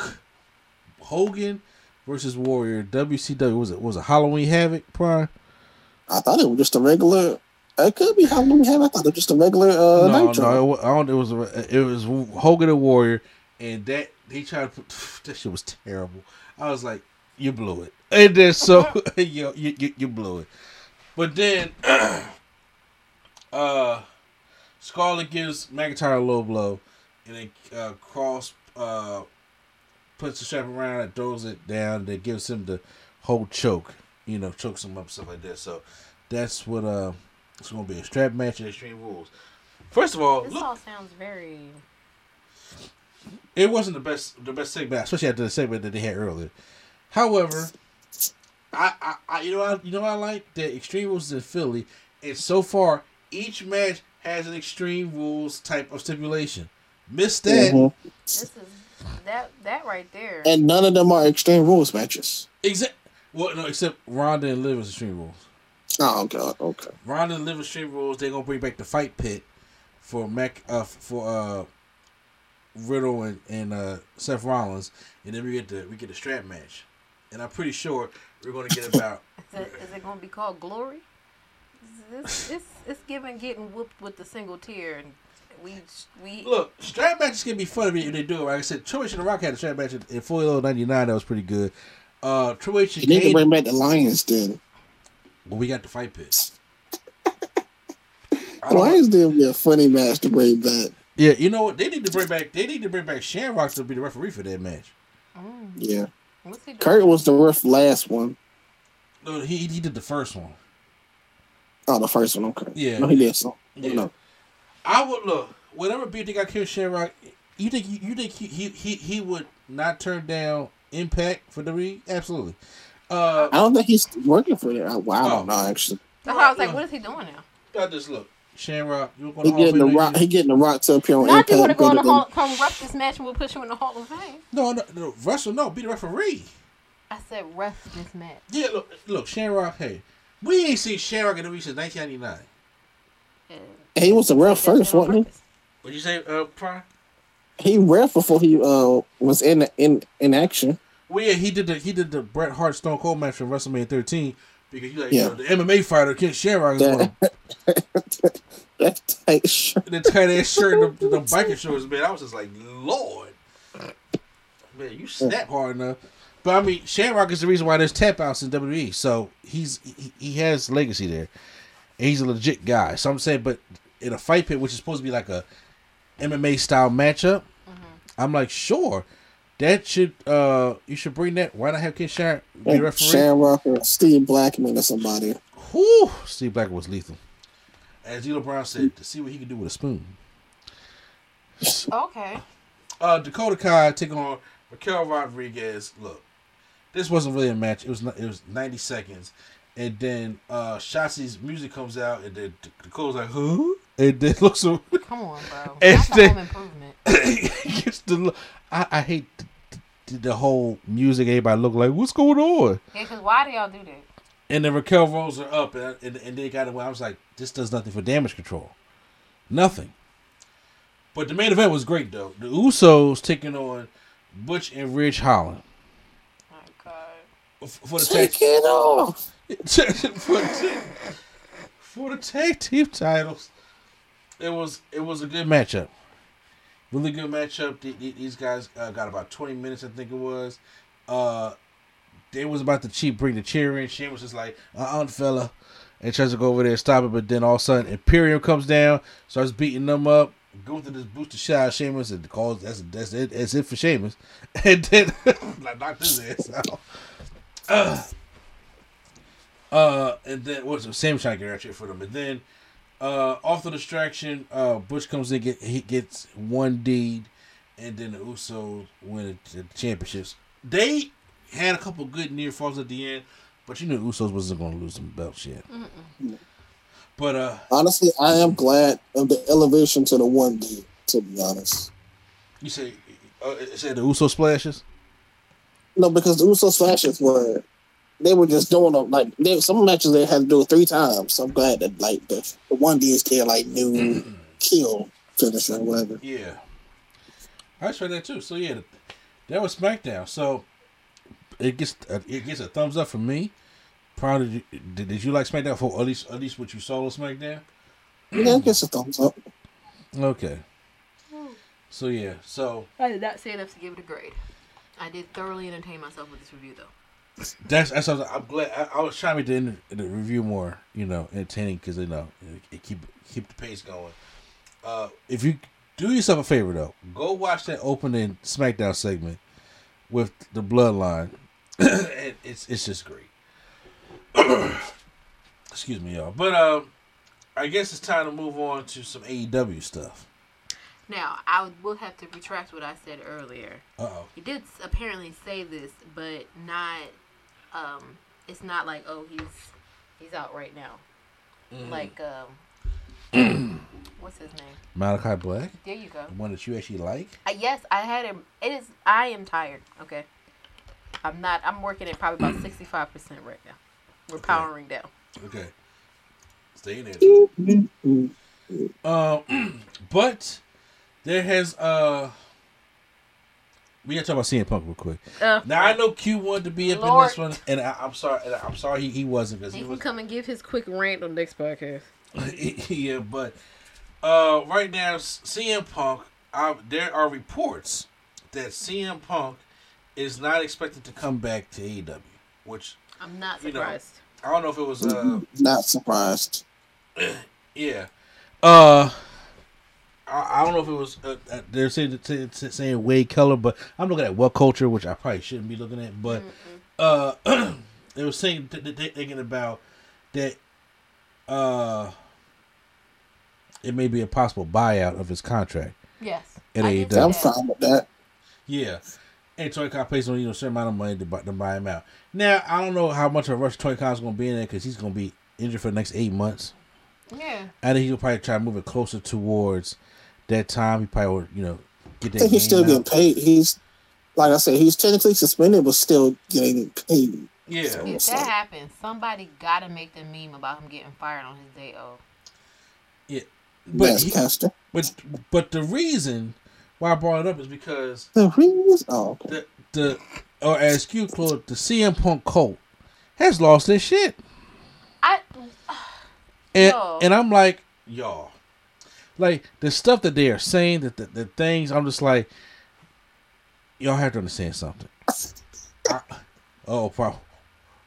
Hogan versus Warrior, WCW was it Halloween Havoc, Prime? I thought it was just a regular. It could be Halloween Havoc. I thought it was just a regular Nitro. It was Hogan and Warrior, and that he tried to put, that shit was terrible. I was like, you blew it, and then so you blew it. But then Scarlett gives McIntyre a low blow, and then Cross puts the strap around and throws it down. That gives him the whole choke, you know, chokes him up, stuff like that. So that's what it's gonna be a strap match at Extreme Rules. First of all, this all sounds very. It wasn't the best segment, especially after the segment that they had earlier. However, I like that Extreme Rules is in Philly, and so far each match has an Extreme Rules type of stipulation. Missed that. Mm-hmm. This is that right there. And none of them are Extreme Rules matches. Except Ronda and Liv is Extreme Rules. Oh God! Okay. Ronda and Liv Extreme Rules. They're gonna bring back the Fight Pit for Riddle and Seth Rollins, and then we get the strap match, and I'm pretty sure we're gonna get about. Is it gonna be called Glory? It's getting whooped with the single tear, and we look, strap matches can be fun if they do it. Like I said, Triple H and The Rock had a strap match in Full Load '99. That was pretty good. Triple H. You need to bring back the Lions then. Well, we got the Fight Pit. Lions didn't be a funny match to bring back. Yeah, you know what? They need to bring back Shamrock to be the referee for that match. Mm. Yeah. Kurt was the ref last one. No, he did the first one. Oh, the first one, okay. Yeah. No, he did so. Yeah. No. I would look, whatever beat they got killed Shamrock, you think he would not turn down Impact for the read? Absolutely. I don't think he's working for it. I don't know, actually. That's why I was like, what is he doing now? I just look. Shamrock, you going to Hall of Fame? He getting the Rock to appear on Impact. No, I think we're going to come ref this match and we'll put you in the Hall of Fame. No, wrestle, no. Be the referee. I said ref this match. Yeah, look, Shamrock, hey. We ain't seen Shamrock in the week since 1999. Yeah. He was the ref first, wasn't he? What'd you say, Prime? He ref before he was in action. Well, yeah, he did the Bret Hart Stone Cold match from WrestleMania 13 because he's like, the MMA fighter Ken Shamrock is going. That tight shirt, the tight ass shirt, and the biker shorts, man. I was just like, Lord, man, you snap hard enough. But I mean, Shamrock is the reason why there's tap outs in WWE. So he has legacy there. And he's a legit guy. So I'm saying, but in a fight pit, which is supposed to be like a MMA style matchup, I'm like, sure. That should you should bring that. Why not have Ken Shamrock be referee? Shamrock or Steve Blackman or somebody. Whew, Steve Blackman was lethal. As D'Lo Brown said, to see what he can do with a spoon. Okay. Dakota Kai taking on Raquel Rodriguez. Look, this wasn't really a match. It was 90 seconds. And then Shotzi's music comes out, and then Dakota's like, who? And then looks over. Come on, bro. That's a home improvement. Gets the, I hate the whole music. Everybody look like, what's going on? Yeah, because why do y'all do that? And then Raquel rolls her up, and they got it. I was like, this does nothing for damage control. Nothing. But the main event was great, though. The Usos taking on Butch and Ridge Holland. Oh, God. For the tag team. Take it off. For the tag team titles. It was a good matchup. Really good matchup. These guys got about 20 minutes, I think it was. They was about to bring the cheer in. She was just like, fella. And tries to go over there and stop it. But then all of a sudden, Imperium comes down. Starts beating them up. Going through this booster shot of Sheamus. And calls, that's it for Sheamus. And then, like, knocked his ass out. And then, Sam's trying to get out here for them. And then, off the distraction, Bush comes in. He gets one deed. And then the Usos win the championships. They had a couple good near falls at the end, but you knew Usos wasn't going to lose some belts yet. Mm-mm. But honestly, I am glad of the elevation to the 1D. To be honest, you say the Usos splashes? No, because the Usos splashes were just doing them like some matches they had to do it 3 times. So I'm glad that like the 1Ds get like new kill finisher or whatever. Yeah, I tried that too. So yeah, that was SmackDown. So. It gets a thumbs up from me. Probably did you like SmackDown for at least what you saw on SmackDown? Yeah, it gets a thumbs up. Okay. So yeah, I did not say enough to give it a grade. I did thoroughly entertain myself with this review though. That's I'm glad I was trying to make the review more entertaining because it keep the pace going. If you do yourself a favor though, go watch that opening SmackDown segment with the Bloodline. It's just great. Excuse me, y'all. But I guess it's time to move on to some AEW stuff. Now, I will have to retract what I said earlier. Uh-oh. He did apparently say this, but not... it's not like, oh, he's out right now. Like, what's his name? Malachi Black? There you go. The one that you actually like? Yes, I had him. I am tired. Okay. I'm working at probably about 65% right now. We're powering down. Okay. Stay in there. But there has we gotta talk about CM Punk real quick. Now I know Q wanted to be up in this one, and I'm sorry he wasn't because he can come and give his quick rant on next podcast. Yeah, but right now CM Punk, there are reports that CM Punk is not expected to come back to AEW, which I'm not surprised. I don't know if it was not surprised. Yeah, I don't know if it was they're saying Wade Keller, but I'm looking at What Culture, which I probably shouldn't be looking at, but they were saying they're thinking about that. It may be a possible buyout of his contract. Yes. I'm fine with that. Yeah. And Toy Khan pays him a certain amount of money to buy him out. Now, I don't know how much of a rush Toy Khan's going to be in there because he's going to be injured for the next 8 months. Yeah. I think he'll probably try to move it closer towards that time. He probably will, get that. I think he's still getting paid. He's, like I said, he's technically suspended, but still getting paid. Yeah. So if that happens, somebody got to make the meme about him getting fired on his day off. Yeah. But the reason why I brought it up is because the or as Q-Flow, the CM Punk cult has lost their shit. And I'm like, y'all, like the stuff that they are saying, that the things, I'm just like, y'all have to understand something. What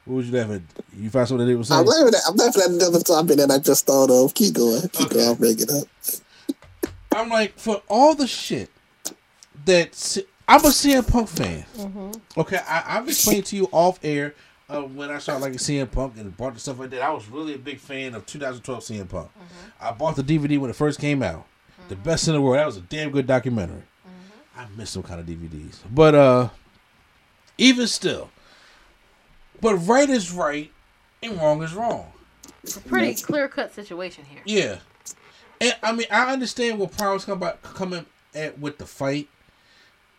was you laughing at? You find something that they were saying? I'm laughing at another topic that I just thought of. Keep going. Keep going. I'll bring it up. I'm like, for all the shit that... I'm a CM Punk fan. Mm-hmm. Okay, I've explained to you off air when I started liking CM Punk and bought the stuff like that. I was really a big fan of 2012 CM Punk. Mm-hmm. I bought the DVD when it first came out. Mm-hmm. The best in the world. That was a damn good documentary. Mm-hmm. I miss some kind of DVDs. But even still, but right is right and wrong is wrong. It's a pretty clear-cut situation here. Yeah. And, I mean, I understand what problems coming at with the fight.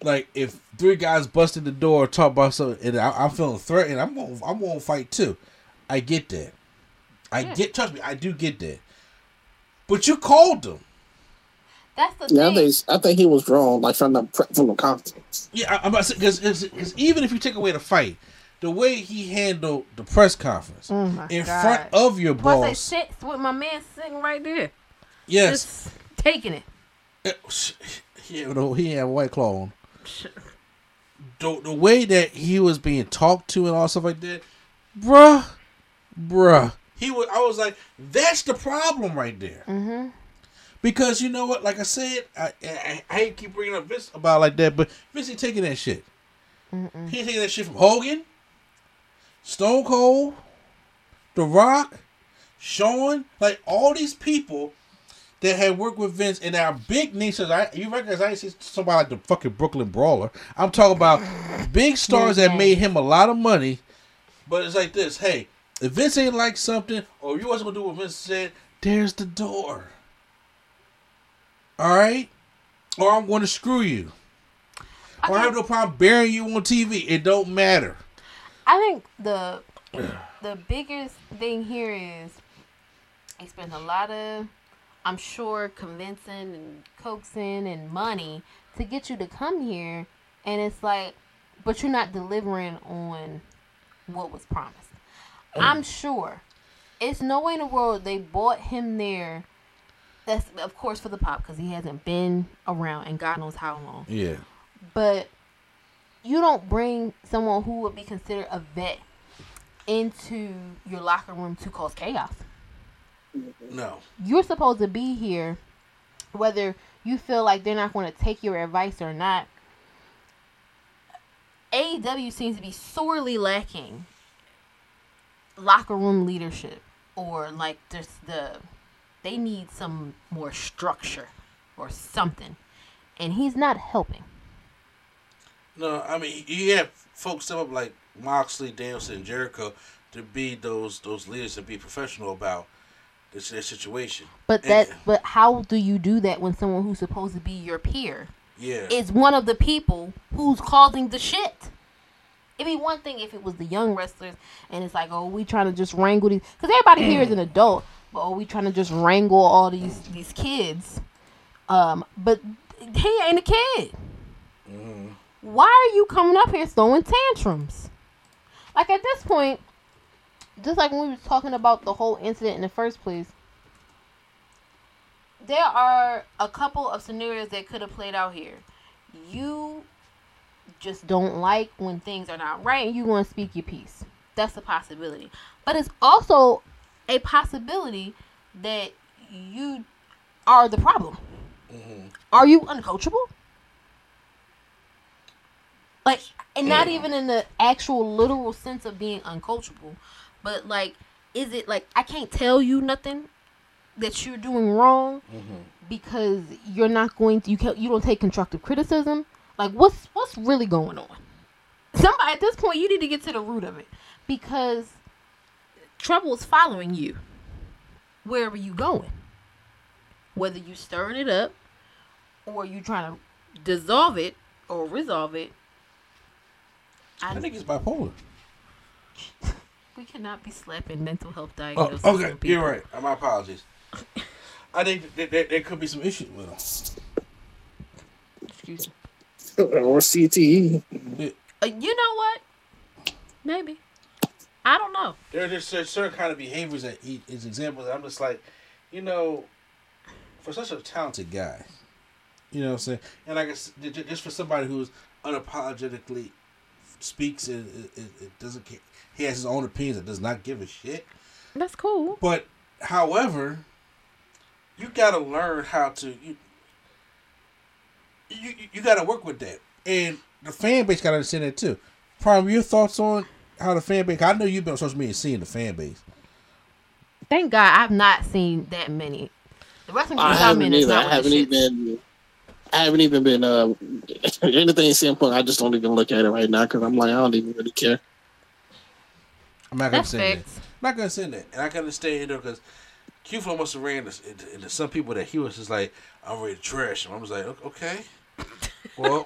Like, if three guys busted the door or talk about something and I'm feeling threatened, I'm gonna fight too. I get that. Trust me, I do get that. But you called them. That's the thing. I think he was wrong, like, from the context. Yeah, I'm about to say, because even if you take away the fight, the way he handled the press conference front of your boss. Plus, they sit with my man sitting right there. Yes. Just taking it. He had a white claw on. The way that he was being talked to and all stuff like that, bruh. I was like, that's the problem right there. Mm-hmm. Because you know what? Like I said, I hate keep bringing up Vince about like that, but Vince ain't taking that shit. Mm-mm. He ain't taking that shit from Hogan, Stone Cold, The Rock, Shawn, like all these people that had worked with Vince and our big nieces. You recognize I ain't seen somebody like the fucking Brooklyn Brawler. I'm talking about big stars that made him a lot of money. But it's like this. Hey, if Vince ain't like something, or you wasn't going to do what Vince said, there's the door. All right? Or I'm going to screw you. Or I have no problem burying you on TV. It don't matter. I think the biggest thing here is he spent a lot of... I'm sure convincing and coaxing and money to get you to come here, and it's like, but you're not delivering on what was promised. Oh. I'm sure it's no way in the world they bought him there. That's of course for the pop because he hasn't been around and God knows how long. Yeah, but you don't bring someone who would be considered a vet into your locker room to cause chaos. No. You're supposed to be here whether you feel like they're not going to take your advice or not. AEW seems to be sorely lacking locker room leadership, or like just they need some more structure or something. And he's not helping. No, I mean, you have folks set up like Moxley, Danielson, Jericho to be those leaders and be professional about their situation. But how do you do that when someone who's supposed to be your peer is one of the people who's causing the shit? It'd be one thing if it was the young wrestlers and it's like, oh, we trying to just wrangle these, because everybody here is an adult, but oh, we trying to just wrangle all these kids. But he ain't a kid. Mm. Why are you coming up here throwing tantrums? Like at this point, just like when we were talking about the whole incident in the first place, there are a couple of scenarios that could have played out here. You just don't like when things are not right and you want to speak your piece. That's a possibility. But it's also a possibility that you are the problem. Mm-hmm. Are you uncoachable? Like, and not even in the actual literal sense of being uncoachable. But, like, is it, like, I can't tell you nothing that you're doing wrong because you're not going to, you don't take constructive criticism? Like, what's really going on? Somebody, at this point, you need to get to the root of it because trouble is following you wherever you're going. Whether you're stirring it up or you're trying to dissolve it or resolve it. I think it's bipolar. We cannot be slapping mental health diagnoses. Oh, okay, you're right. My apologies. I think there could be some issues with us. Excuse me. Or CTE. You know what? Maybe. I don't know. There's certain kind of behaviors that is examples. I'm just like, you know, for such a talented guy, you know what I'm saying? And like, just for somebody who's unapologetically speaks and it doesn't care. He has his own opinions and does not give a shit. That's cool. But, however, you gotta learn how to you gotta work with that, and the fan base gotta understand that too. Prime, your thoughts on how the fan base? I know you've been on social media seeing the fan base. Thank God, I've not seen that many. The wrestling is not I haven't even been anything CM Punk. I just don't even look at it right now because I'm like, I don't even really care. I'm not gonna say that. And I can understand it though, because Q-Flow must have ran into some people that he was just like, I'm ready to trash him. I was like, okay, well.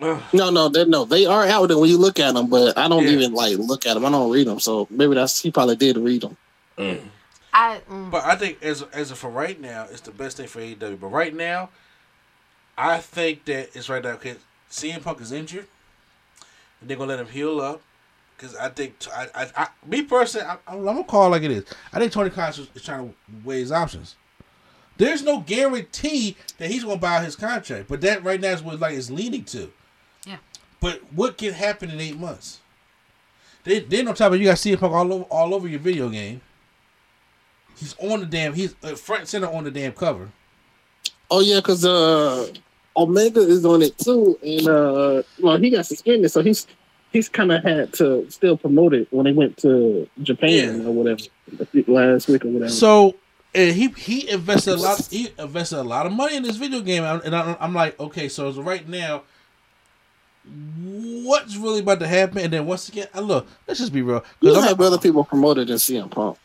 No, they are out there when you look at them, but I don't even look at them. I don't read them, so maybe he probably did read them. Mm. But I think as of for right now, it's the best thing for AEW. But right now, I think that it's right now because CM Punk is injured, and they're gonna let him heal up. Because I think, me personally, I'm going to call it like it is. I think Tony Khan is trying to weigh his options. There's no guarantee that he's going to buy out his contract. But that right now is what it's leading to. Yeah. But what can happen in 8 months? Then on top of it, you got CM Punk all over your video game. He's on the damn, he's front and center on the damn cover. Oh, yeah, because Omega is on it too. And, he got suspended, so he's kind of had to still promote it when they went to Japan or whatever last week or whatever. So he invested a lot of money in this video game, and I'm like, okay, so right now, what's really about to happen? And then once again, let's just be real. You have other people promoted than CM Punk.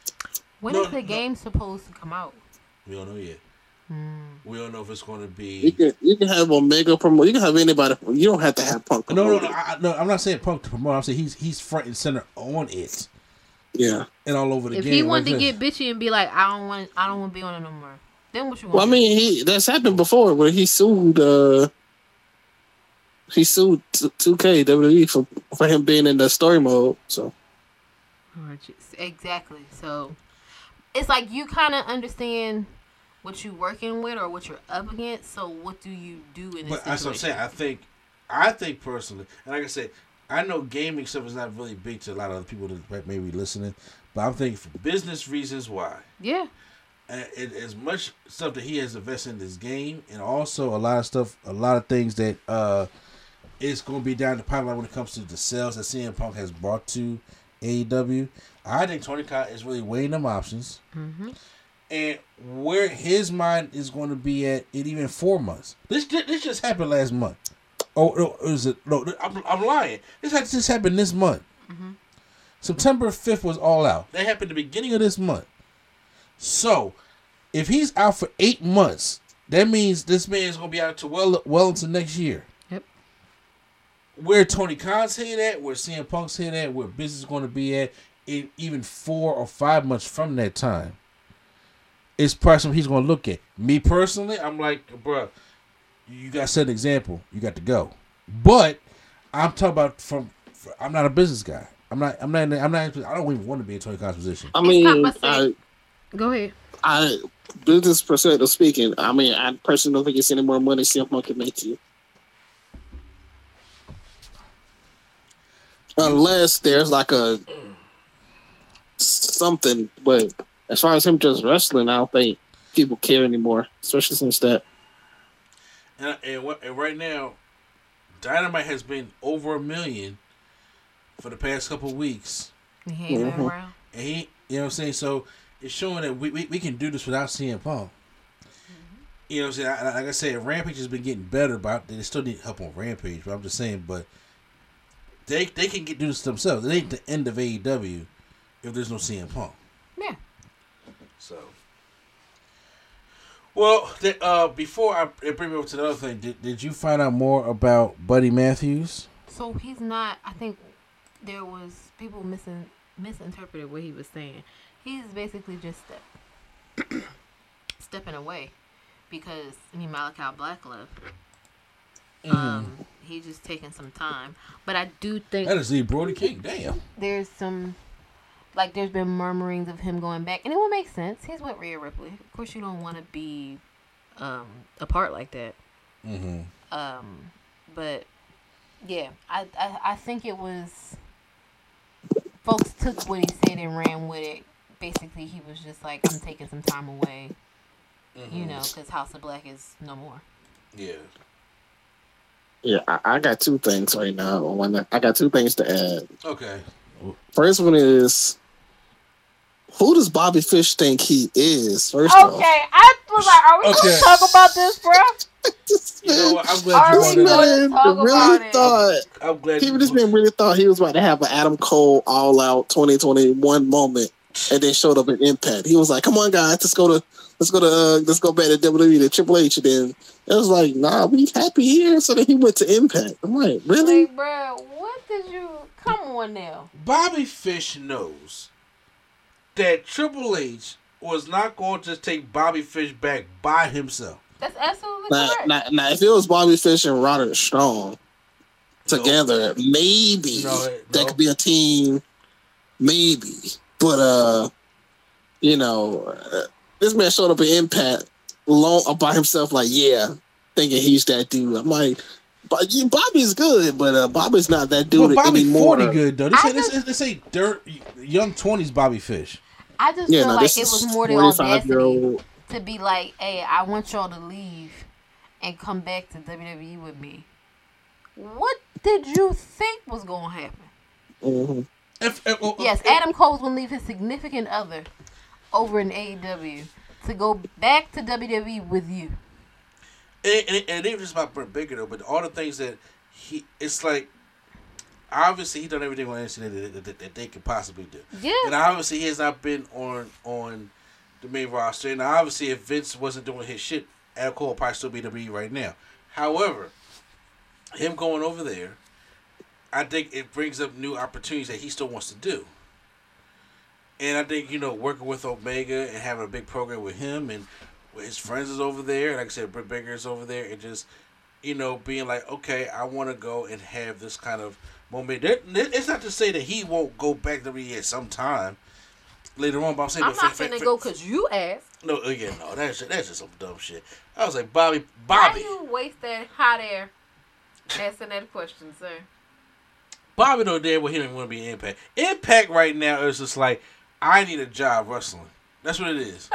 When is the game supposed to come out? We don't know yet. We don't know if it's going to be. You can have Omega promote. You can have anybody. You don't have to have Punk promote. No, I'm not saying Punk to promote. I'm saying he's front and center on it. Yeah, and all over the game. If he wanted to get bitchy and be like, I don't want to be on it no more, then what you want? Well, I mean, that's happened before where he sued. He sued 2K WWE for him being in the story mode. So. Exactly. So, it's like you kind of understand what you working with or what you're up against. So what do you do in this situation? That's what I'm saying. I think personally, and like I said, I know gaming stuff is not really big to a lot of other people that may be listening, but I'm thinking for business reasons why. Yeah. And as much stuff that he has invested in this game, and also a lot of things that it's going to be down the pipeline when it comes to the sales that CM Punk has brought to AEW. I think Tony Khan is really weighing them options. Mm-hmm. And where his mind is going to be at in even 4 months. This just happened last month. Oh, no, is it? No, I'm lying. This happened this month. Mm-hmm. September 5th was All Out. That happened at the beginning of this month. So, if he's out for 8 months, that means this man is going to be out to well into next year. Yep. Where Tony Khan's head at, where CM Punk's head at, where business is going to be at, in even 4 or 5 months from that time. It's probably something he's going to look at. Me personally, I'm like, bruh, you got to set an example. You got to go. But I'm talking about I'm not a business guy. I don't even want to be in Tony Khan's position. I mean, go ahead. Business perspective speaking, I mean, I personally don't think it's any more money CM Punk can make you. Unless there's like a something, but as far as him just wrestling, I don't think people care anymore, especially since that. And right now, Dynamite has been over 1 million for the past couple of weeks. He ain't been around. And you know what I'm saying? So it's showing that we can do this without CM Punk. Mm-hmm. You know what I'm saying? Like I said, Rampage has been getting better, but they still need help on Rampage. But I'm just saying, but they can do this themselves. It ain't the end of AEW if there's no CM Punk. Yeah. So, well, before I bring me over to the other thing, did you find out more about Buddy Matthews? So he's not. I think there was people misinterpreted what he was saying. He's basically just stepping away because Malachi Black left. He's just taking some time. But I do think that is the Brody King. Damn. There's some, like, there's been murmurings of him going back, and it would make sense. He's with Rhea Ripley. Of course, you don't want to be apart like that. Mm-hmm. But yeah, I think it was. Folks took what he said and ran with it. Basically, he was just like, I'm taking some time away, mm-hmm. you know, because House of Black is no more. Yeah. Yeah, I got two things right now. I got two things to add. Okay. First one is, who does Bobby Fish think he is? First off. Okay, I was like, are we going to talk about this, bro? You know what? I'm glad you really thought he was about to have an Adam Cole All Out 2021 moment, and then showed up at Impact. He was like, "Come on, guys, let's go back to WWE to Triple H." And then it was like, "Nah, we happy here." So then he went to Impact. I'm like, "Really, like, bro? What did you? Come on now." Bobby Fish knows that Triple H was not going to take Bobby Fish back by himself. That's absolutely correct. Now, if it was Bobby Fish and Roderick Strong together, maybe that could be a team. Maybe. But, you know, this man showed up at Impact alone by himself, like, yeah, thinking he's that dude. I'm like, Bobby's good, but Bobby's not that dude anymore. Bobby's 40 good, though. This ain't dirt, young 20s Bobby Fish. I just feel like it was more than 25-year-old. To be like, hey, I want y'all to leave and come back to WWE with me. What did you think was going to happen? Mm-hmm. Yes, Adam Cole's going to leave his significant other over in AEW to go back to WWE with you. And it was just about Brent Baker, though, but all the things that it's like, obviously he done everything on NXT that they could possibly do. Yeah. And obviously he has not been on the main roster, and obviously if Vince wasn't doing his shit, Adam Cole would probably still be WWE right now. However, him going over there, I think it brings up new opportunities that he still wants to do. And I think, you know, working with Omega and having a big program with him and with his friends is over there, and like I said, Britt Baker is over there, and just, you know, being like, okay, I want to go and have this kind of moment. It's not to say that he won't go back to WWE at some time later on, but I'm not gonna go because you asked. No, that's just some dumb shit. I was like, Bobby. Why you waste that hot air asking that question, sir? Bobby don't dare he don't want to be in Impact. Impact right now is just like, I need a job wrestling. That's what it is.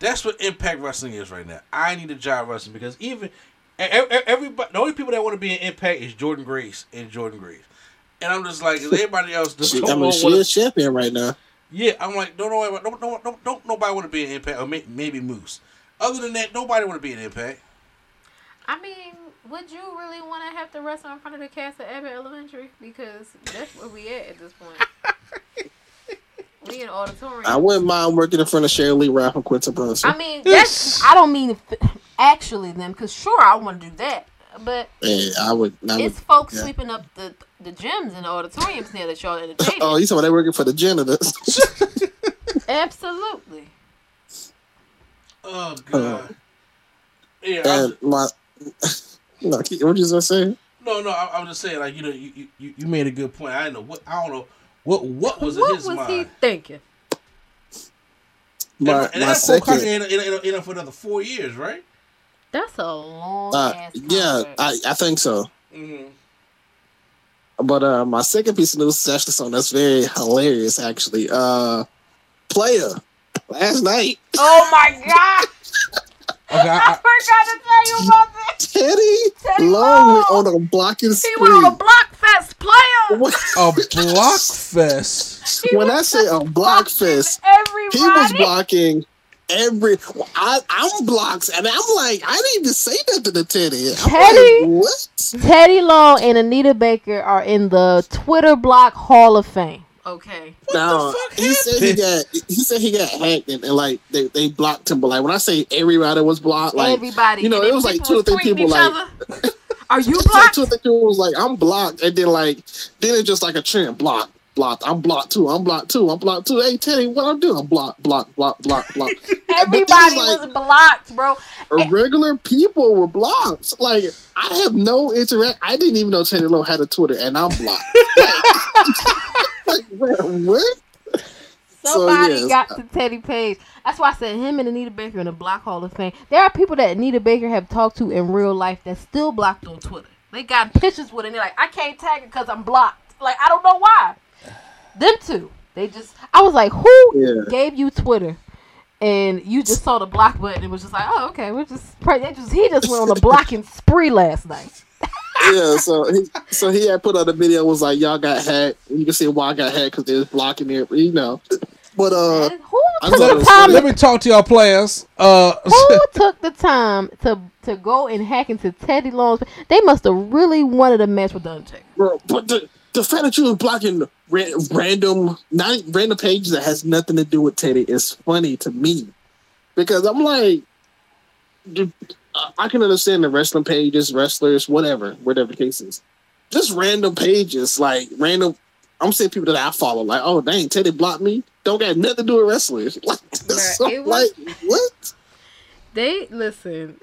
That's what Impact Wrestling is right now. I need a job wrestling, because even everybody, the only people that want to be in Impact is Jordan Grace, and I'm just like, is everybody else? She's a champion right now. Yeah, I'm like, don't nobody want to be an Impact, or maybe Moose. Other than that, nobody want to be an Impact. I mean, would you really want to have to wrestle in front of the cast of Abbott Elementary? Because that's where we at this point. We in auditorium. I wouldn't mind working in front of Shirley Ralph and Quinta Brunson. I mean, I don't mean actually them, because sure, I want to do that. But yeah, it's folks sweeping up the gyms and the auditoriums now that y'all entertaining. Oh, you talking about they working for the janitors? Absolutely. Oh god. Yeah. What you gonna say? No. I'm just saying, like, you know, you made a good point. I don't know what was in his mind. What was he thinking? My second in for another 4 years, right? That's a long ass concert. Yeah, I think so. Mm-hmm. But my second piece of news is actually something that's very hilarious, actually. Player, last night. Oh, my God. I forgot to tell you about this. Teddy Long went on a blocking spree. He went on a block fest, Player. A block fest? When I say a block fest, he was blocking I'm blocks, and I'm like, I didn't even say nothing to Teddy. Teddy, like, what? Teddy Long and Anita Baker are in the Twitter block Hall of Fame. Okay. Now, he said he got hacked, and like they blocked him, but like when I say everybody was blocked, like everybody, you know, it was like two or three people like. Are you blocked? Like, two or three people was like, I'm blocked, and then like it just like a trend block. Blocked. I'm blocked too. Hey Teddy, what I'm doing? I'm blocked. Everybody was blocked, bro. Regular people were blocked. Like, I have no interact. I didn't even know Chandler Lowe had a Twitter, and I'm blocked. Like, what? Somebody got to Teddy Page. That's why I said him and Anita Baker in the Block Hall of Fame. There are people that Anita Baker have talked to in real life that's still blocked on Twitter. They got pictures with it, and they're like, I can't tag it because I'm blocked. Like, I don't know why. Them two. They just, I was like, who gave you Twitter? And you just saw the block button and was just like, oh, okay, we're just he just went on a blocking spree last night. Yeah, so he had put out a video, was like, y'all got hacked. You can see why I got hacked, because there's blocking there, you know. But who took the time? Let me talk to y'all players. Who took the time to go and hack into Teddy Long's? They must have really wanted a match with the Undertaker. Bro, but the fact that you were blocking random pages that has nothing to do with Teddy is funny to me, because I'm like, dude, I can understand the wrestling pages, wrestlers, whatever the case is. Just random pages, like random. I'm seeing people that I follow, like, oh dang, Teddy blocked me. Don't got nothing to do with wrestlers. Like, like what? They listen.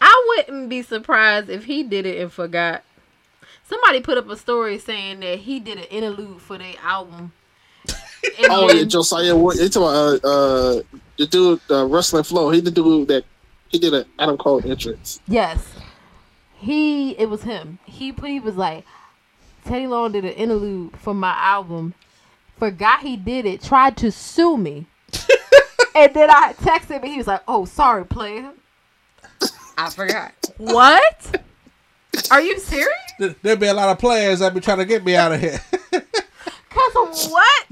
I wouldn't be surprised if he did it and forgot. Somebody put up a story saying that he did an interlude for their album. Yeah, Josiah Ward. It's the dude, Wrestling Flow. He the dude that he did an Adam Cole entrance. Yes, it was him. He was like, Teddy Long did an interlude for my album. Forgot he did it. Tried to sue me, and then I texted him. And he was like, "Oh, sorry, player. I forgot." What? Are you serious? There'll be a lot of players that be trying to get me out of here. Cause of what?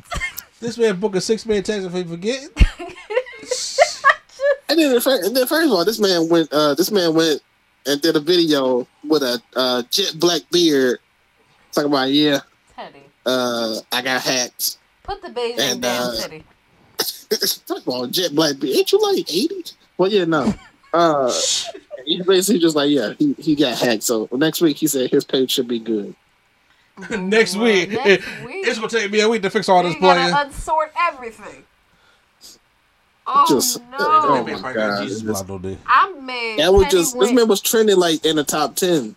This man booked a 6-minute text if he forget. And then first of all, this man went and did a video with a jet black beard talking about Teddy. I got hacked. Put the baby in damn Teddy. First of all, jet black beard. Ain't you like 80? Well, yeah, no. He's basically just like, he got hacked. So next week, he said his page should be good. Next week. It's going to take me a week to fix all this playing. Got to unsort everything. Oh, no. Oh, my God. I'm mad. This man was trending like in the top 10.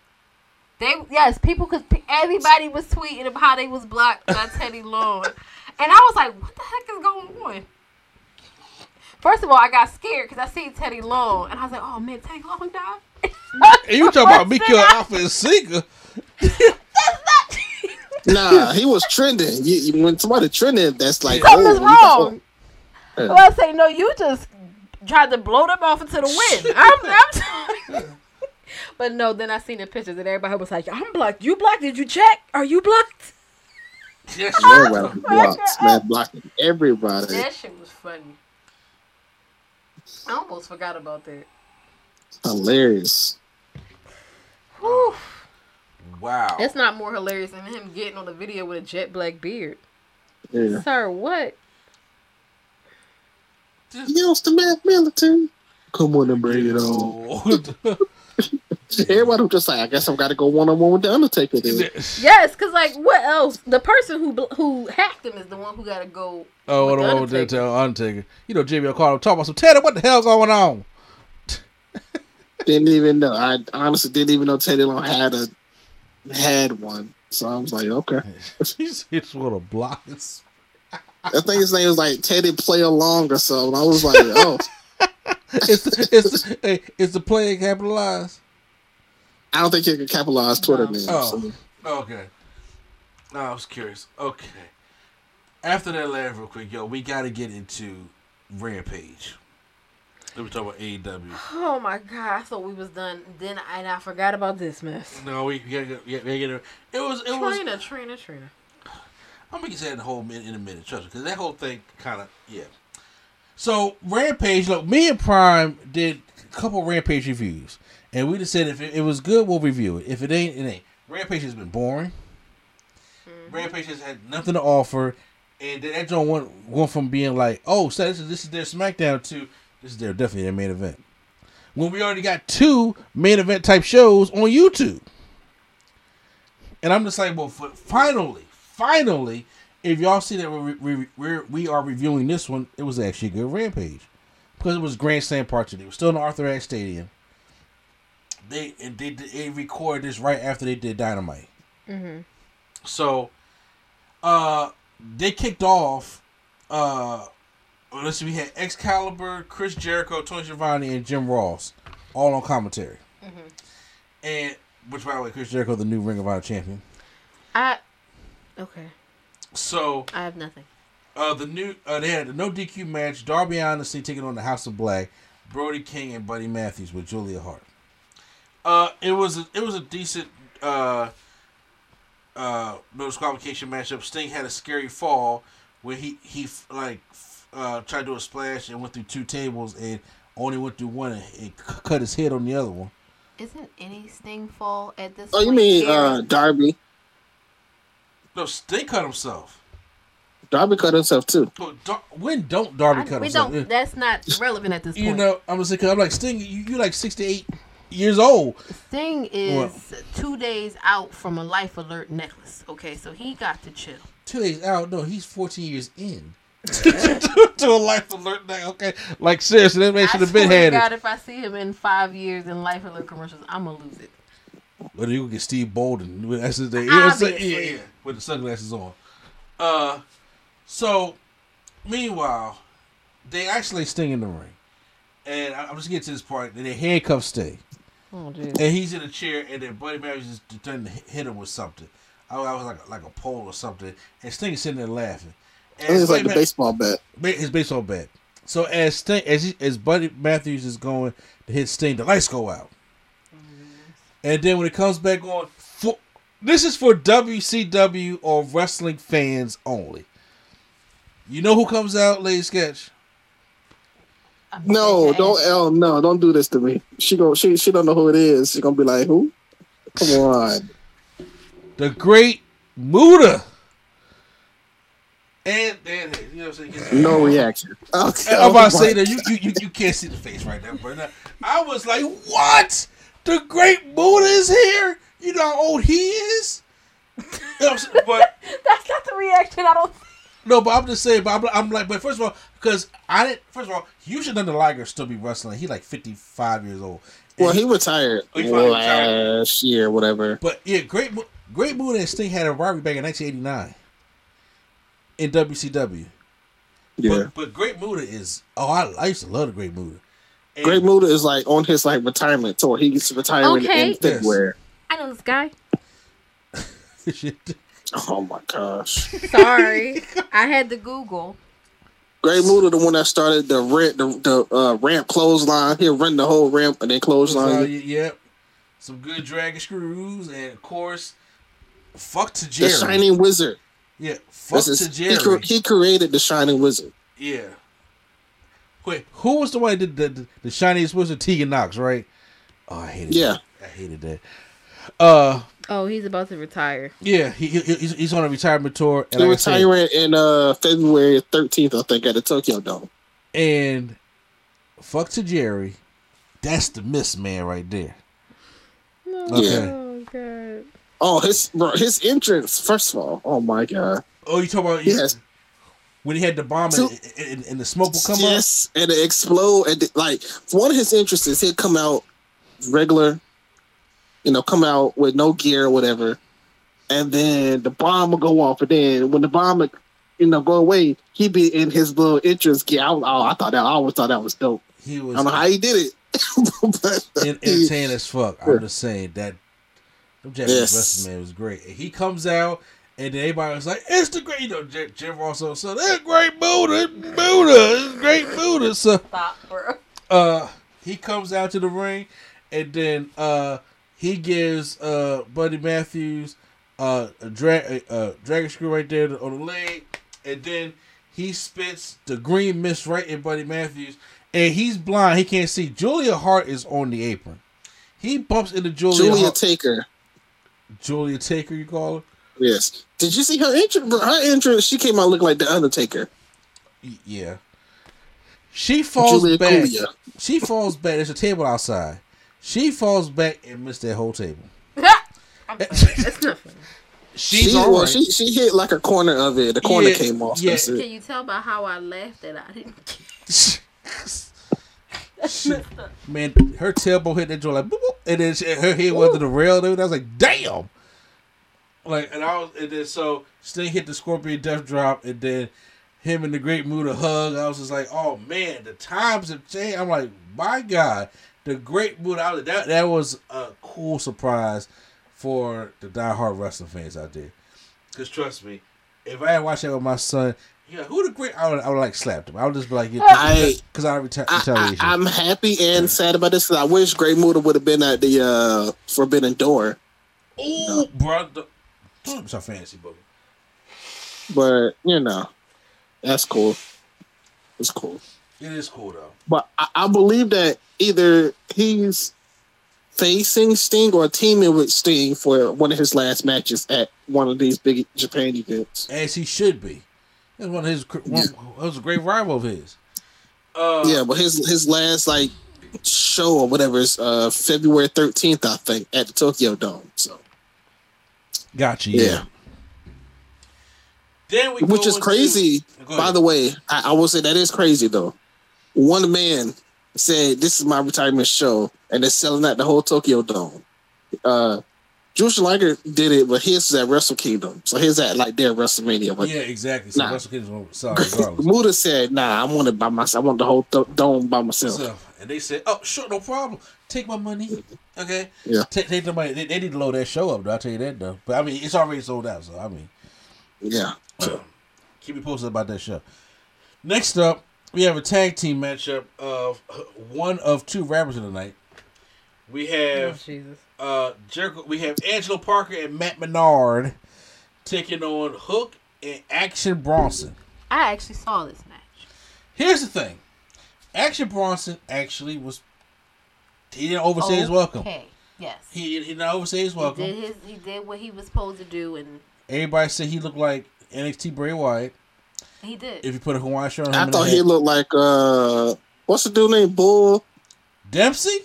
Everybody was tweeting about how they was blocked by Teddy Long. And I was like, what the heck is going on? First of all, I got scared because I seen Teddy Long, and I was like, "Oh man, Teddy Long died." And you talking about Mikael Alpha and Sega? Nah, he was trending. When somebody trended, that's like something's wrong. Well, I say no. You just tried to blow them off into the wind. But no. Then I seen the pictures, and everybody was like, "I'm blocked. You blocked? Did you check? Are you blocked?" Yes, everybody blocked. Man, blocking everybody. That shit was funny. I almost forgot about that. Hilarious. Whew. Wow. That's not more hilarious than him getting on the video with a jet black beard. Yeah. Sir, what? Yes, the Mad Military. Come on and bring it on. Everybody was just like, I guess I've got to go one-on-one with the Undertaker then. Yes, because like, what else? The person who hacked him is the one who got to go with the Undertaker. You know, Jimmy O'Connor talking about some Teddy, what the hell's going on? Didn't even know. I honestly didn't even know Teddy Long had one. So I was like, okay. He's one of blocks. I think his name was like Teddy Play Along or so. And I was like, oh. Is the play capitalized? I don't think you can capitalize Twitter names. Oh, okay. No, I was curious. Okay. After that laugh real quick, we gotta get into Rampage. Let me talk about AEW. Oh my God, I thought we was done. Then I forgot about this mess. No, we gotta Trina. I'm gonna get that in a minute, trust me, because that whole thing kind of So, Rampage, look, me and Prime did a couple Rampage reviews. And we just said if it was good, we'll review it. If it ain't, it ain't. Rampage has been boring. Mm-hmm. Rampage has had nothing to offer. And then that joint went from being like, oh, so this is their SmackDown to this is definitely their main event. When we already got two main event type shows on YouTube. And I'm just like, well, finally, if y'all see that we are reviewing this one, it was actually a good Rampage because it was Grand Slam Part 2. It was still in Arthur Ashe Stadium. They recorded this right after they did Dynamite. Mm-hmm. So, they kicked off. Let's see, we had Excalibur, Chris Jericho, Tony Schiavone, and Jim Ross all on commentary. Mm-hmm. And which, by the way, Chris Jericho, the new Ring of Honor champion. Okay. So I have nothing. They had a no DQ match. Darby Allin and Sting taking on the House of Black, Brody King and Buddy Matthews with Julia Hart. It was a decent no disqualification matchup. Sting had a scary fall where he tried to do a splash and went through two tables and only went through one and cut his head on the other one. Isn't any Sting fall at this point? Oh, you mean Darby? No, Sting cut himself. Darby cut himself too. When don't Darby cut himself? That's not relevant at this point. You know, I'm gonna say, cause I'm like, Sting, you like 68 years old. Sting is 2 days out from a Life Alert necklace. Okay, so he got to chill. 2 days out? No, he's 14 years in. To a Life Alert necklace. Okay, like seriously, that man should have been had it. God, if I see him in 5 years in Life Alert commercials, I'm gonna lose it. Well, you can get Steve Bolden with that's his day. Yeah, with the sunglasses on. So meanwhile, they actually Sting in the ring, and I'm just getting to this part. And they handcuff Sting, and he's in a chair, and then Buddy Matthews is trying to hit him with something. I was like a pole or something, and Sting is sitting there laughing. And it's like the baseball bat. His baseball bat. So as Sting, as Buddy Matthews is going to hit Sting, the lights go out. And then when it comes back on, this is for WCW or wrestling fans only. You know who comes out, Lady Sketch? No, don't do this to me. She don't know who it is. She's gonna be like, who? Come on. The Great Muta. And you know what I'm saying? No reaction. Okay. I'm about to say that you can't see the face right now, but I was like, what? The Great Muta is here. You know how old he is. But that's not the reaction. I don't. No, but I'm just saying. But I'm like. But first of all, because I didn't. First of all, you should know the Liger still be wrestling. He like 55 years old. Well, he retired last year, whatever. But yeah, Great Muta and Sting had a rivalry back in 1989 in WCW. Yeah. But Great Muta is. Oh, I used to love the Great Muta. And Great Muta is like on his like retirement tour. He's retiring in February. I know this guy. Oh my gosh! Sorry, I had to Google. Great Muta, the one that started the ramp clothesline. He'll run the whole ramp and then clothesline. Yep. Some good dragon screws and of course, fuck to Jerry. The Shining Wizard. Yeah, fuck to Jerry. He created the Shining Wizard. Yeah. Wait, who was the one that did the Shiniest Wizard? Tegan Knox, right? Oh, I hated that. I hated that. He's about to retire. Yeah, he's on a retirement tour. And he's retiring in February 13th, I think, at the Tokyo Dome. And fuck to Jerry. That's the miss man right there. No, okay. God. Oh, his entrance, first of all. Oh, my God. Oh, you talking about... Yes. When he had the bomb and the smoke will come up? Yes, and it explode. And like one of his interests is he'd come out regular, come out with no gear or whatever, and then the bomb will go off. And then when the bomb would, go away, he'd be in his little entrance gear. I always thought that was dope. I don't know how he did it. Insane as fuck. I'm just saying that. Them Japanese wrestling man was great. And he comes out. And then everybody was like, it's the Great, Jim Ross also said, that's Great Muta, it's Great Muta. So, he comes out to the ring, and then he gives Buddy Matthews a dragon screw right there on the leg, and then he spits the green mist right in Buddy Matthews, and he's blind, he can't see. Julia Hart is on the apron. He bumps into Julia Taker. Julia Taker, you call her? Yes. Did you see her entrance? Her entrance, she came out looking like The Undertaker. Yeah. She falls back. Julia. She falls back. There's a table outside. She falls back and missed that whole table. I'm sorry. That's not funny. She's all right. Well, she hit like a corner of it. The corner came off. Yeah. That's it. Can you tell by how I laughed that I didn't get it? Man, her tailbone hit that joint like boop, boop, and then her head went to the rail. And I was like, damn. Like, and I was, and then so Sting hit the Scorpion Death Drop, and then him and the Great Muta hug. I was just like, oh man, the times have changed. I'm like, my God, the Great Muta. That was a cool surprise for the diehard wrestling fans out there. Because trust me, if I had watched that with my son, yeah, who the Great, I would like slapped him. I would just be like, because I retaliation. I'm happy and sad about this because I wish Great Muta would have been at the Forbidden Door. Oh, you know? Brother, it's a fantasy book. But you know, that's cool. It's cool. It is cool though. But I believe that either he's facing Sting or teaming with Sting for one of his last matches at one of these big Japan events. As he should be. That's one of his. That was a great rival of his. Yeah, but his last like show or whatever is February 13th, I think, at the Tokyo Dome. So. Gotcha. Yeah. Then we which is crazy. By the way, I will say that is crazy though. One man said, "This is my retirement show," and they're selling out the whole Tokyo Dome. Jushin Liger did it, but his is at Wrestle Kingdom, so his at like their WrestleMania. But yeah, exactly. So Wrestle Kingdom. Muta said, "Nah, I want it by myself. I want the whole dome by myself." And they said, "Oh, sure, no problem. Take my money." Okay. Yeah. Take the money. They need to load that show up, though. I'll tell you that though. But I mean, it's already sold out, so I mean, yeah. Keep me posted about that show. Next up, we have a tag team matchup of one of two rappers of the night. We have Jericho. We have Angelo Parker and Matt Menard taking on Hook and Action Bronson. I actually saw this match. Here's the thing: Action Bronson actually he didn't overstay his welcome. Okay, yes, he did not overstay his welcome. He did what he was supposed to do, and everybody said he looked like NXT Bray Wyatt. He did. If you put a Hawaiian shirt on him, I thought he looked like what's the dude named Bull Dempsey?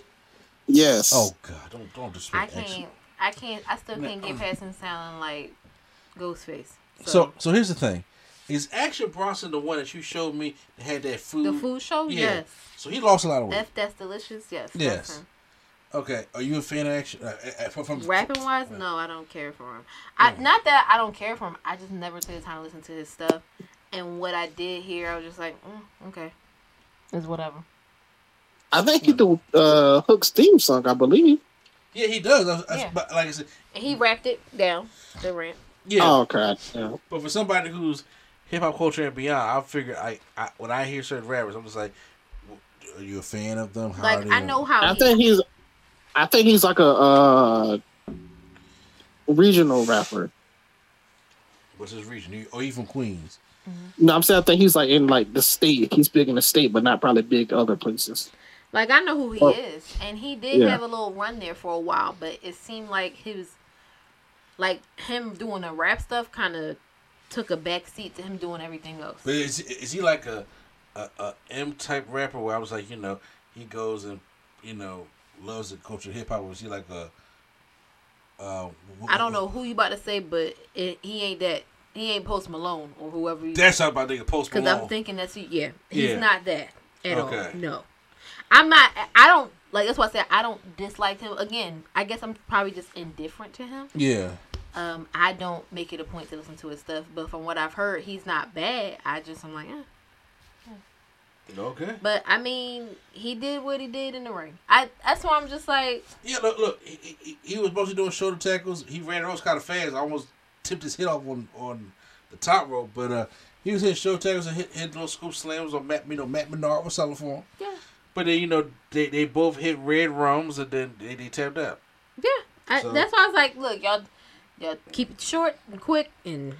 Yes. Oh God, don't disrespect. I still can't get past him sounding like Ghostface. So here's the thing. Is Action Bronson the one that you showed me that had that food? The food show? Yeah. Yes. So he lost a lot of weight. That's delicious, yes. Yes. Okay, are you a fan of Action? Rapping wise, no, I don't care for him. Not that I don't care for him. I just never took the time to listen to his stuff. And what I did here, I was just like, okay, it's whatever. I think he do Hook's theme song, I believe. Yeah, he does. But like I said, he rapped it down the rant. Yeah. Oh crap. Yeah. But for somebody who's hip hop culture and beyond, I figure I when I hear certain rappers, I'm just like, are you a fan of them? How like I know how. I think he's like a regional rapper. What's his region? Oh, he's from Queens. Mm-hmm. No, I'm saying I think he's like in like the state. He's big in the state, but not probably big other places. Like I know who he is, and he did have a little run there for a while, but it seemed like he was like him doing the rap stuff kind of took a back seat to him doing everything else. But is he like a M type rapper where I was like, you know, he goes and you know. Loves the culture of hip hop. Was he like a? I don't know who you about to say, but he ain't that. He ain't Post Malone or whoever. That's how about the Post Malone. Because I'm thinking that's he's not that at all. No, I'm not. I don't like. That's why I said I don't dislike him. Again, I guess I'm probably just indifferent to him. Yeah. I don't make it a point to listen to his stuff, but from what I've heard, he's not bad. I'm like. Okay. But I mean, he did what he did in the ring. That's why I'm just like. Yeah, look. He was mostly doing shoulder tackles. He ran those kind of fast. I almost tipped his head off on the top rope, but he was hitting shoulder tackles and hitting those scoop slams on Matt. You know, Matt Menard was selling for him. Yeah. But then you know they both hit red rums and then they tapped out. Yeah, that's why I was like, look, y'all keep it short and quick and.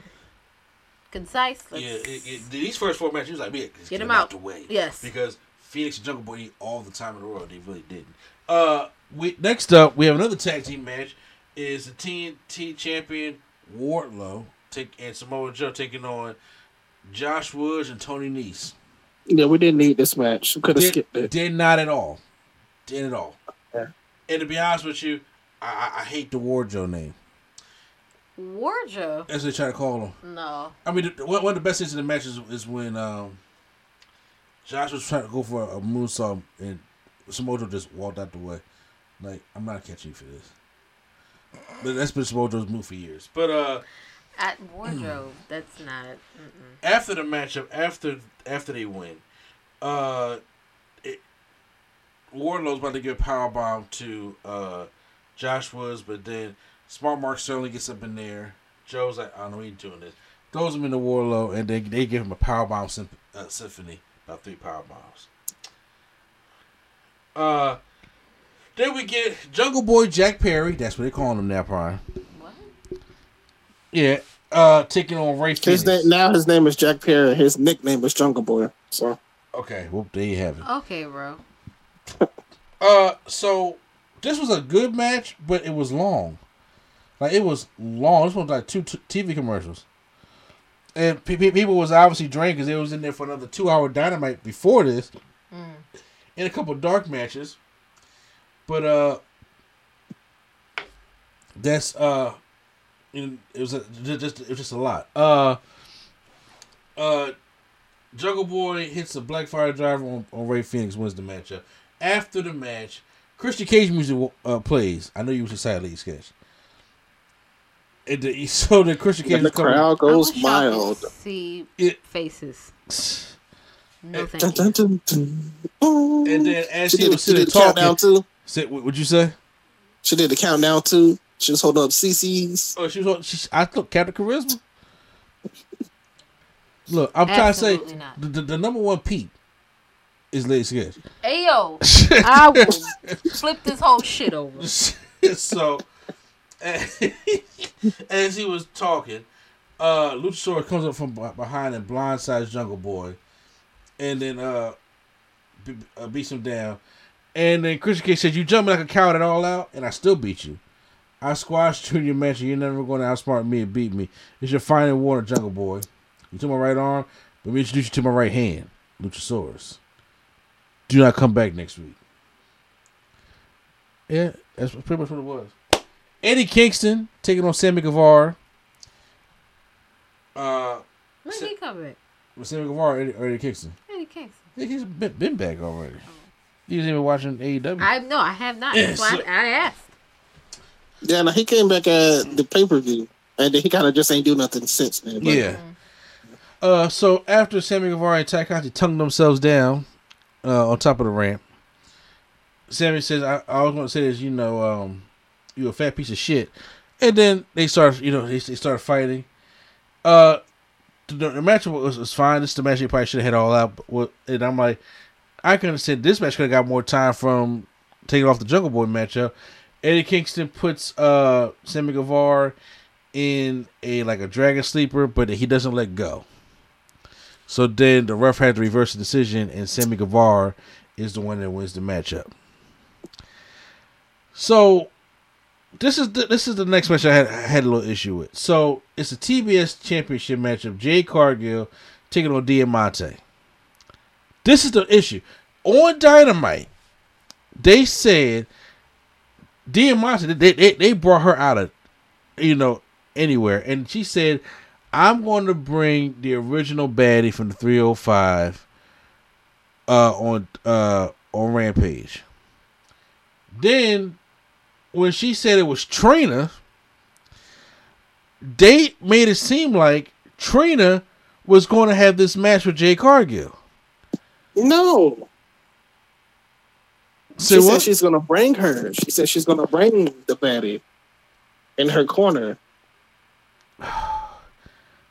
Concise. Let's these first four matches, he was like, man, get them out the way. Yes. Because Phoenix and Jungle Boy eat all the time in the world. They really didn't. Next up, we have another tag team match. Is the TNT champion Wardlow and Samoa Joe taking on Josh Woods and Tony Nese. Yeah, we didn't need this match. We could have skipped it. Did not at all. Didn't at all. Yeah. And to be honest with you, I hate the Wardlow name. Wardrobe. That's what they try to call him. No. I mean, one of the best things in the match is when Josh was trying to go for a moonsault and Samojo just walked out the way. Like, I'm not catching you for this. But that's been Samojo's move for years. But at Wardrobe, that's not it. After the matchup, after they win, Wardlow's about to give a powerbomb to Joshua's, but then Smart Mark Sterling gets up in there. Joe's like, I don't know, he ain't doing this. Throws him into Wardlow, and they give him a powerbomb symphony, about 3 powerbombs. Then we get Jungle Boy Jack Perry. That's what they call him now, Prime. What? Yeah. Taking on Ray Phoenix. Now his name is Jack Perry. His nickname was Jungle Boy. So. Okay. Well, there you have it. Okay, bro. So this was a good match, but it was long. Like, it was long. This was like 2 TV commercials. And people was obviously drained because they was in there for another 2-hour Dynamite before this. And a couple dark matches. But that's it was just a lot. Jungle Boy hits a Black Fire Driver on Ray Phoenix, wins the matchup. After the match, Christian Cage music plays. I know you was excited, Lee Sketch. And so the Christian Cage, the crowd goes wild. See faces. No, thank you. And then as she was sitting talking, what'd you say? She did the countdown too. She was holding up CC's. Oh, she was holding. I thought Captain Charisma. Look, I'm absolutely trying to say the #1 peak is Lady Sketch. Ayo, I will flip this whole shit over. So, as he was talking, Luchasaurus comes up from behind and blindsides Jungle Boy, and then beats him down. And then Christian Cage says, "You jumping like a coward at All Out, and I still beat you. I squashed you in your match. You're never going to outsmart me and beat me. It's your final warning, Jungle Boy. You took my right arm. Let me introduce you to my right hand, Luchasaurus. Do not come back next week." Yeah, that's pretty much what it was. Eddie Kingston taking on Sammy Guevara. When did he come back? Was Sammy Guevara or Eddie Kingston? Eddie Kingston. He's been back already. You wasn't even watching AEW. No, I have not. That's why I asked. Yeah, no, he came back at the pay-per-view, and then he kind of just ain't do nothing since then. But. Yeah. So after Sammy Guevara and Ty Conti tongued themselves down on top of the ramp, Sammy says, "I was going to say this, you a fat piece of shit," and then they start, they start fighting. The match was fine. This is the match they probably should have had All Out, and I'm like, I could have said this match could have got more time from taking off the Jungle Boy matchup. Eddie Kingston puts Sammy Guevara in a dragon sleeper, but he doesn't let go. So then the ref had to reverse the decision, and Sammy Guevara is the one that wins the matchup. So this is the next match I had a little issue with. So it's a TBS championship matchup. Jade Cargill taking on Diamante. This is the issue. On Dynamite, they said Diamante, they brought her out of, anywhere. And she said, "I'm going to bring the original baddie from the 305 on Rampage." Then, when she said it was Trina, they made it seem like Trina was going to have this match with Jade Cargill. No. She said she's going to bring her. She said she's going to bring the baddie in her corner.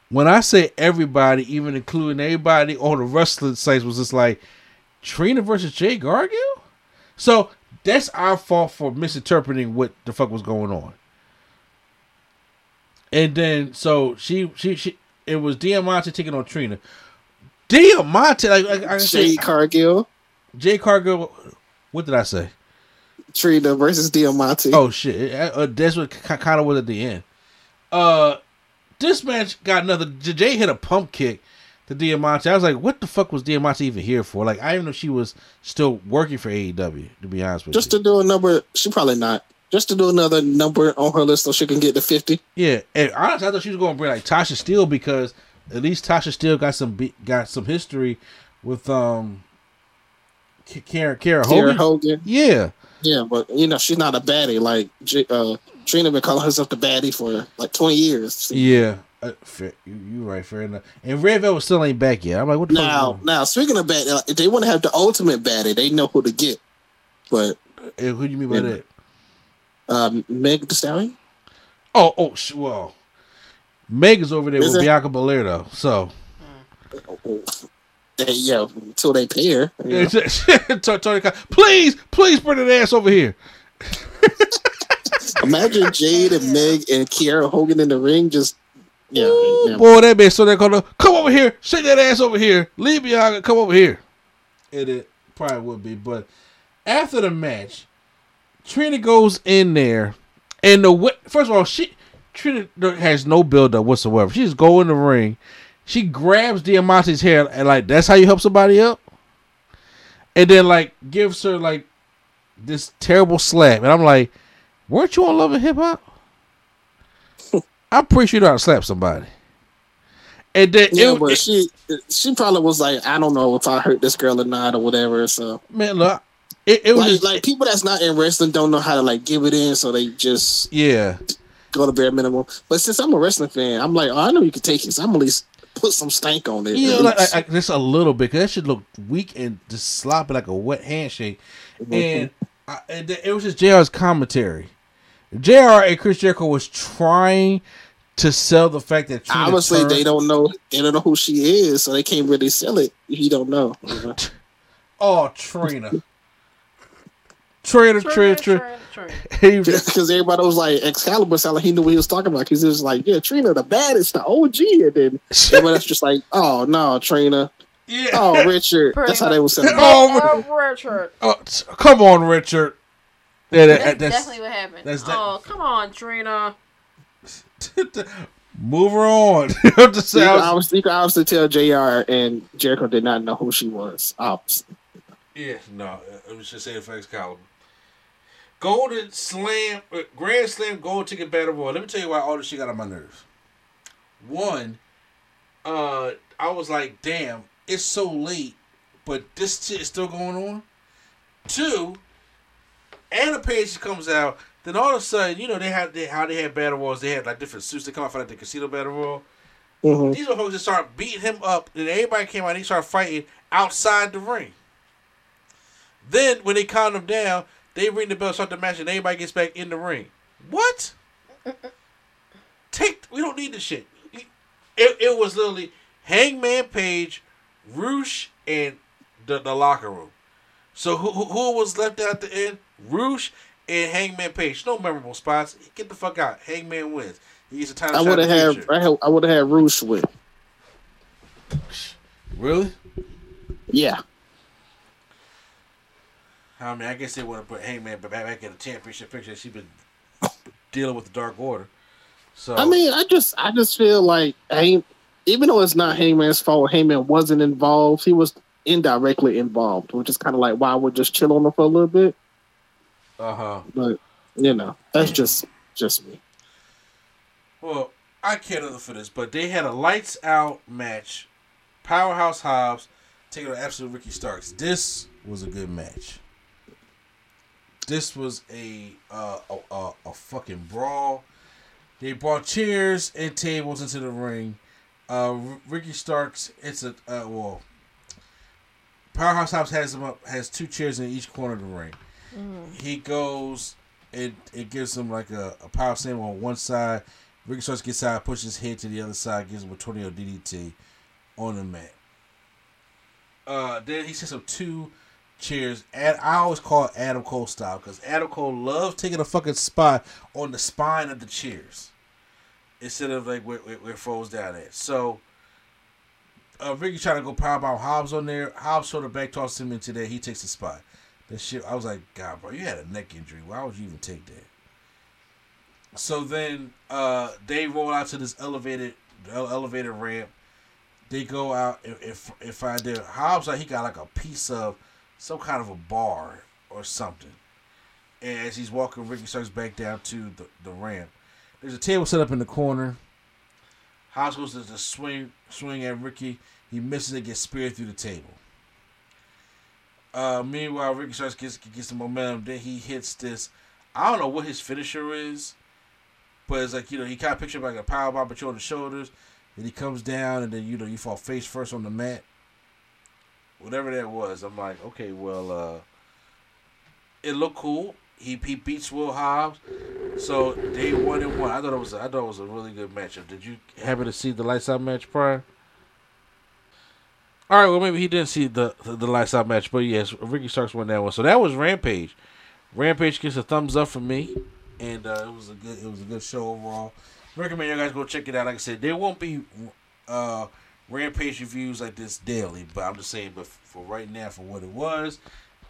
When I say everybody, even including everybody on the wrestling sites, was just like, Trina versus Jay Gargill? So that's our fault for misinterpreting what the fuck was going on. And then, so she it was Diamante taking on Trina. Diamante, Jay Cargill. Jay Cargill. What did I say? Trina versus Diamante. Oh shit! That's what kind of was at the end. This match got nothing. Jay hit a pump kick to Diamante. I was like, "What the fuck was Diamante even here for?" Like, I didn't know she was still working for AEW. To be honest with you, just to do a number. She probably not. Just to do another number on her list so she can get to 50. Yeah, and honestly, I thought she was going to bring like Tasha Steele, because at least Tasha Steele got some history with Kara Hogan. Yeah, but you know she's not a baddie. Like Trina been calling herself the baddie for like 20 years. So. Yeah, you're right, fair enough. And Red Velvet still ain't back yet. I'm like, what the fuck? Now speaking of baddie, like, if they want to have the ultimate baddie, they know who to get. But and who do you mean by that? Meg Thee Stallion. Oh, well, Meg is over there with Bianca Belair though, so until they pay her. You know. Please bring that ass over here. Imagine Jade and Meg and Kiara Hogan in the ring, just boy, that bitch. So they're gonna come over here, shake that ass over here, leave Bianca, come over here. It probably would be, but after the match. Trina goes in there, and first of all, Trina has no build up whatsoever. She just go in the ring, she grabs Diamante's hair, and like that's how you help somebody up, and then like gives her like this terrible slap, and I'm like, weren't you on Love and Hip Hop? I'm pretty sure you know how to slap somebody. And then but she probably was like, I don't know if I hurt this girl or not or whatever. So man, look. It was like people that's not in wrestling don't know how to like give it in, so they just go to bare minimum. But since I'm a wrestling fan, I'm like, oh, I know you can take it, so I'm gonna at least put some stank on it. Yeah, like just a little bit, because that shit looked weak and just sloppy like a wet handshake. Mm-hmm. And it was just JR's commentary. JR and Chris Jericho was trying to sell the fact that Trina obviously turned. They don't know who she is, so they can't really sell it if you don't know. Oh, Trina. Trina. Because everybody was like, Excalibur sounded like he knew what he was talking about. Because it was like, yeah, Trina, the baddest, the OG. And then everyone else just like, oh, no, Trina. Yeah. Oh, Richard. Pretty That's much. How they were saying. Oh, Richard. Oh, come on, Richard. Yeah, that's definitely what happened. Come on, Trina. Move her on. You can obviously tell JR and Jericho did not know who she was. Obviously. Yeah, no. It was just saying for Excalibur. Golden Slam, Grand Slam, Gold Ticket Battle Royal. Let me tell you why all this shit got on my nerves. One, I was like, damn, it's so late, but this shit is still going on. Two, Anna Page comes out, then all of a sudden, you know, they had battle royals. They had like different suits. They come out for like the casino battle royal. Mm-hmm. These folks just started beating him up, and everybody came out. They started fighting outside the ring. Then when they calm them down, they ring the bell, start the match, and everybody gets back in the ring. What? We don't need this shit. It was literally Hangman Page, Rush, and the locker room. So who was left out at the end? Rush and Hangman Page. No memorable spots. Get the fuck out. Hangman wins. He gets a title shot. I would have had Rush win. Really? Yeah. I mean, I guess they want to put Hangman back in the championship picture. She's been dealing with the Dark Order. So I mean, I just feel like even though it's not Hangman's fault, Hangman wasn't involved. He was indirectly involved, which is kind of like why we're just chilling on him for a little bit. Uh-huh. But, you know, that's just me. Well, I can't answer for this, but they had a lights-out match. Powerhouse Hobbs taking on Absolute Ricky Starks. This was a good match. This was a fucking brawl. They brought chairs and tables into the ring. Ricky Starks, Powerhouse Hobbs has two chairs in each corner of the ring. Mm-hmm. He goes and it gives him like a power slam on one side. Ricky Starks gets out, pushes his head to the other side, gives him a tornado DDT on the mat. Then he sets up two chairs. I always call it Adam Cole style, because Adam Cole loves taking a fucking spot on the spine of the chairs instead of like where it falls down at. So Ricky trying to go powerbomb Hobbs on there. Hobbs shoulder back tosses him into there. He takes the spot. That shit, I was like, God, bro, you had a neck injury. Why would you even take that? So then they roll out to this elevated ramp. They go out if I did Hobbs, like he got like a piece of some kind of a bar or something. And as he's walking, Ricky starts back down to the ramp. There's a table set up in the corner. Hoskins does a swing at Ricky. He misses it, gets speared through the table. Meanwhile, Ricky starts gets the momentum. Then he hits this. I don't know what his finisher is, but it's like, you know, he kind of pictured like a powerbomb, but you're on the shoulders. And he comes down, and then, you know, you fall face first on the mat. Whatever that was, I'm like, okay, well, it looked cool. He beats Will Hobbs, so they 1-1. I thought it was a really good matchup. Did you happen to see the lights out match prior? All right, well, maybe he didn't see the lights out match, but yes, Ricky Starks won that one. So that was Rampage. Rampage gets a thumbs up from me, and it was a good show overall. Recommend you guys go check it out. Like I said, there won't be Rampage reviews like this daily, but I'm just saying, but for right now, for what it was,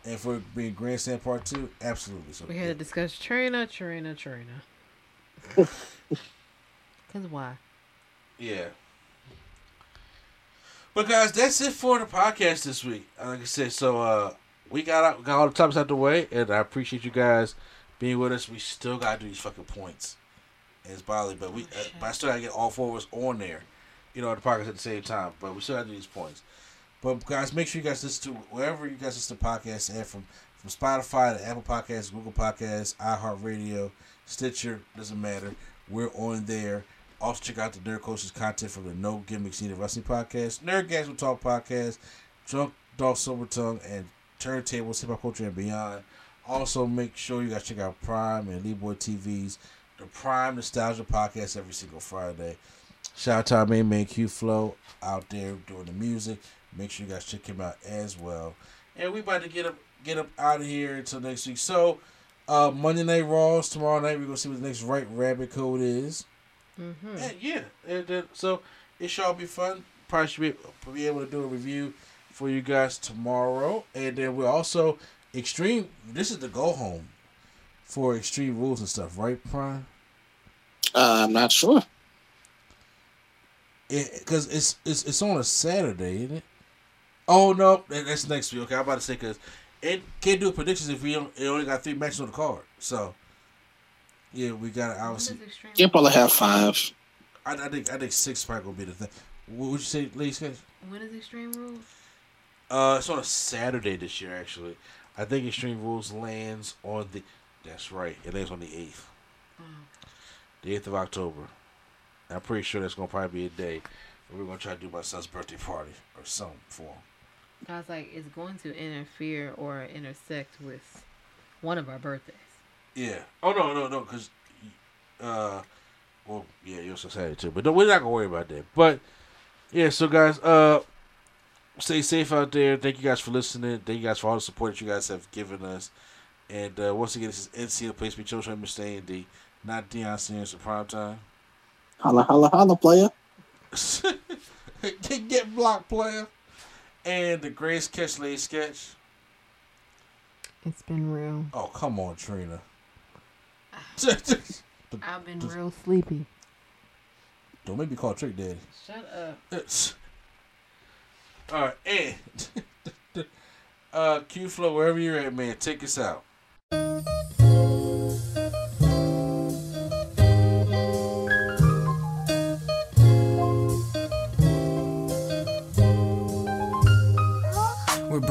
and for it being Grandstand Part 2, absolutely. So we had to discuss Trina. Because why? Yeah. But guys, that's it for the podcast this week. Like I said, so we got all the topics out the way, and I appreciate you guys being with us. We still got to do these fucking points. And it's bothering, but I still got to get all four of us on there. You know, the podcast at the same time, but we still have to do these points. But guys, make sure you guys listen to wherever you guys listen to podcasts at, from Spotify to Apple Podcasts, Google Podcasts, iHeartRadio, Stitcher, doesn't matter. We're on there. Also check out the Nerd Coaches content from the No Gimmicks Needed Wrestling Podcast, Nerdgasm Talk Podcast, Drunk Dog Silver Tongue, and Turntables, Hip Hop Culture and Beyond. Also make sure you guys check out Prime and LeeBoy TV's the Prime Nostalgia Podcast every single Friday. Shout out to our main Q-Flow out there doing the music. Make sure you guys check him out as well. And we about to get up out of here until next week. So, Monday Night Raws tomorrow night. We're going to see what the next Right Rabbit Code is. Mm-hmm. And yeah. And so, it shall be fun. Probably should be able to do a review for you guys tomorrow. And then we're also Extreme. This is the go home for Extreme Rules and stuff. Right, Prime? I'm not sure. Because it's on a Saturday, isn't it? Oh, no. That's next week. Okay, I'm about to say, because it can't do predictions if it only got 3 matches on the card. So, yeah, we got to obviously. You'll probably have 5. I think 6 probably going to be the thing. What would you say, ladies? When is Extreme Rules? It's on a Saturday this year, actually. I think Extreme Rules lands on the. That's right. It lands on the 8th. Oh. The 8th of October. I'm pretty sure that's going to probably be a day where we're going to try to do my son's birthday party or something for him. I was like, it's going to interfere or intersect with one of our birthdays. Yeah. Oh, no, because, well, yeah, you're so excited too. But no, we're not going to worry about that. But, yeah, so guys, stay safe out there. Thank you guys for listening. Thank you guys for all the support that you guys have given us. And once again, this is NC, the place we chose from Mr. Andy, not Deion Sanders, at Primetime. Holla, holla, holla, player. Get blocked, player. And the greatest catch, lady sketch. It's been real. Oh, come on, Trina. I've been real sleepy. Don't make me call Trick Daddy. Shut up. All right, and Q-Flow, wherever you're at, man, take us out.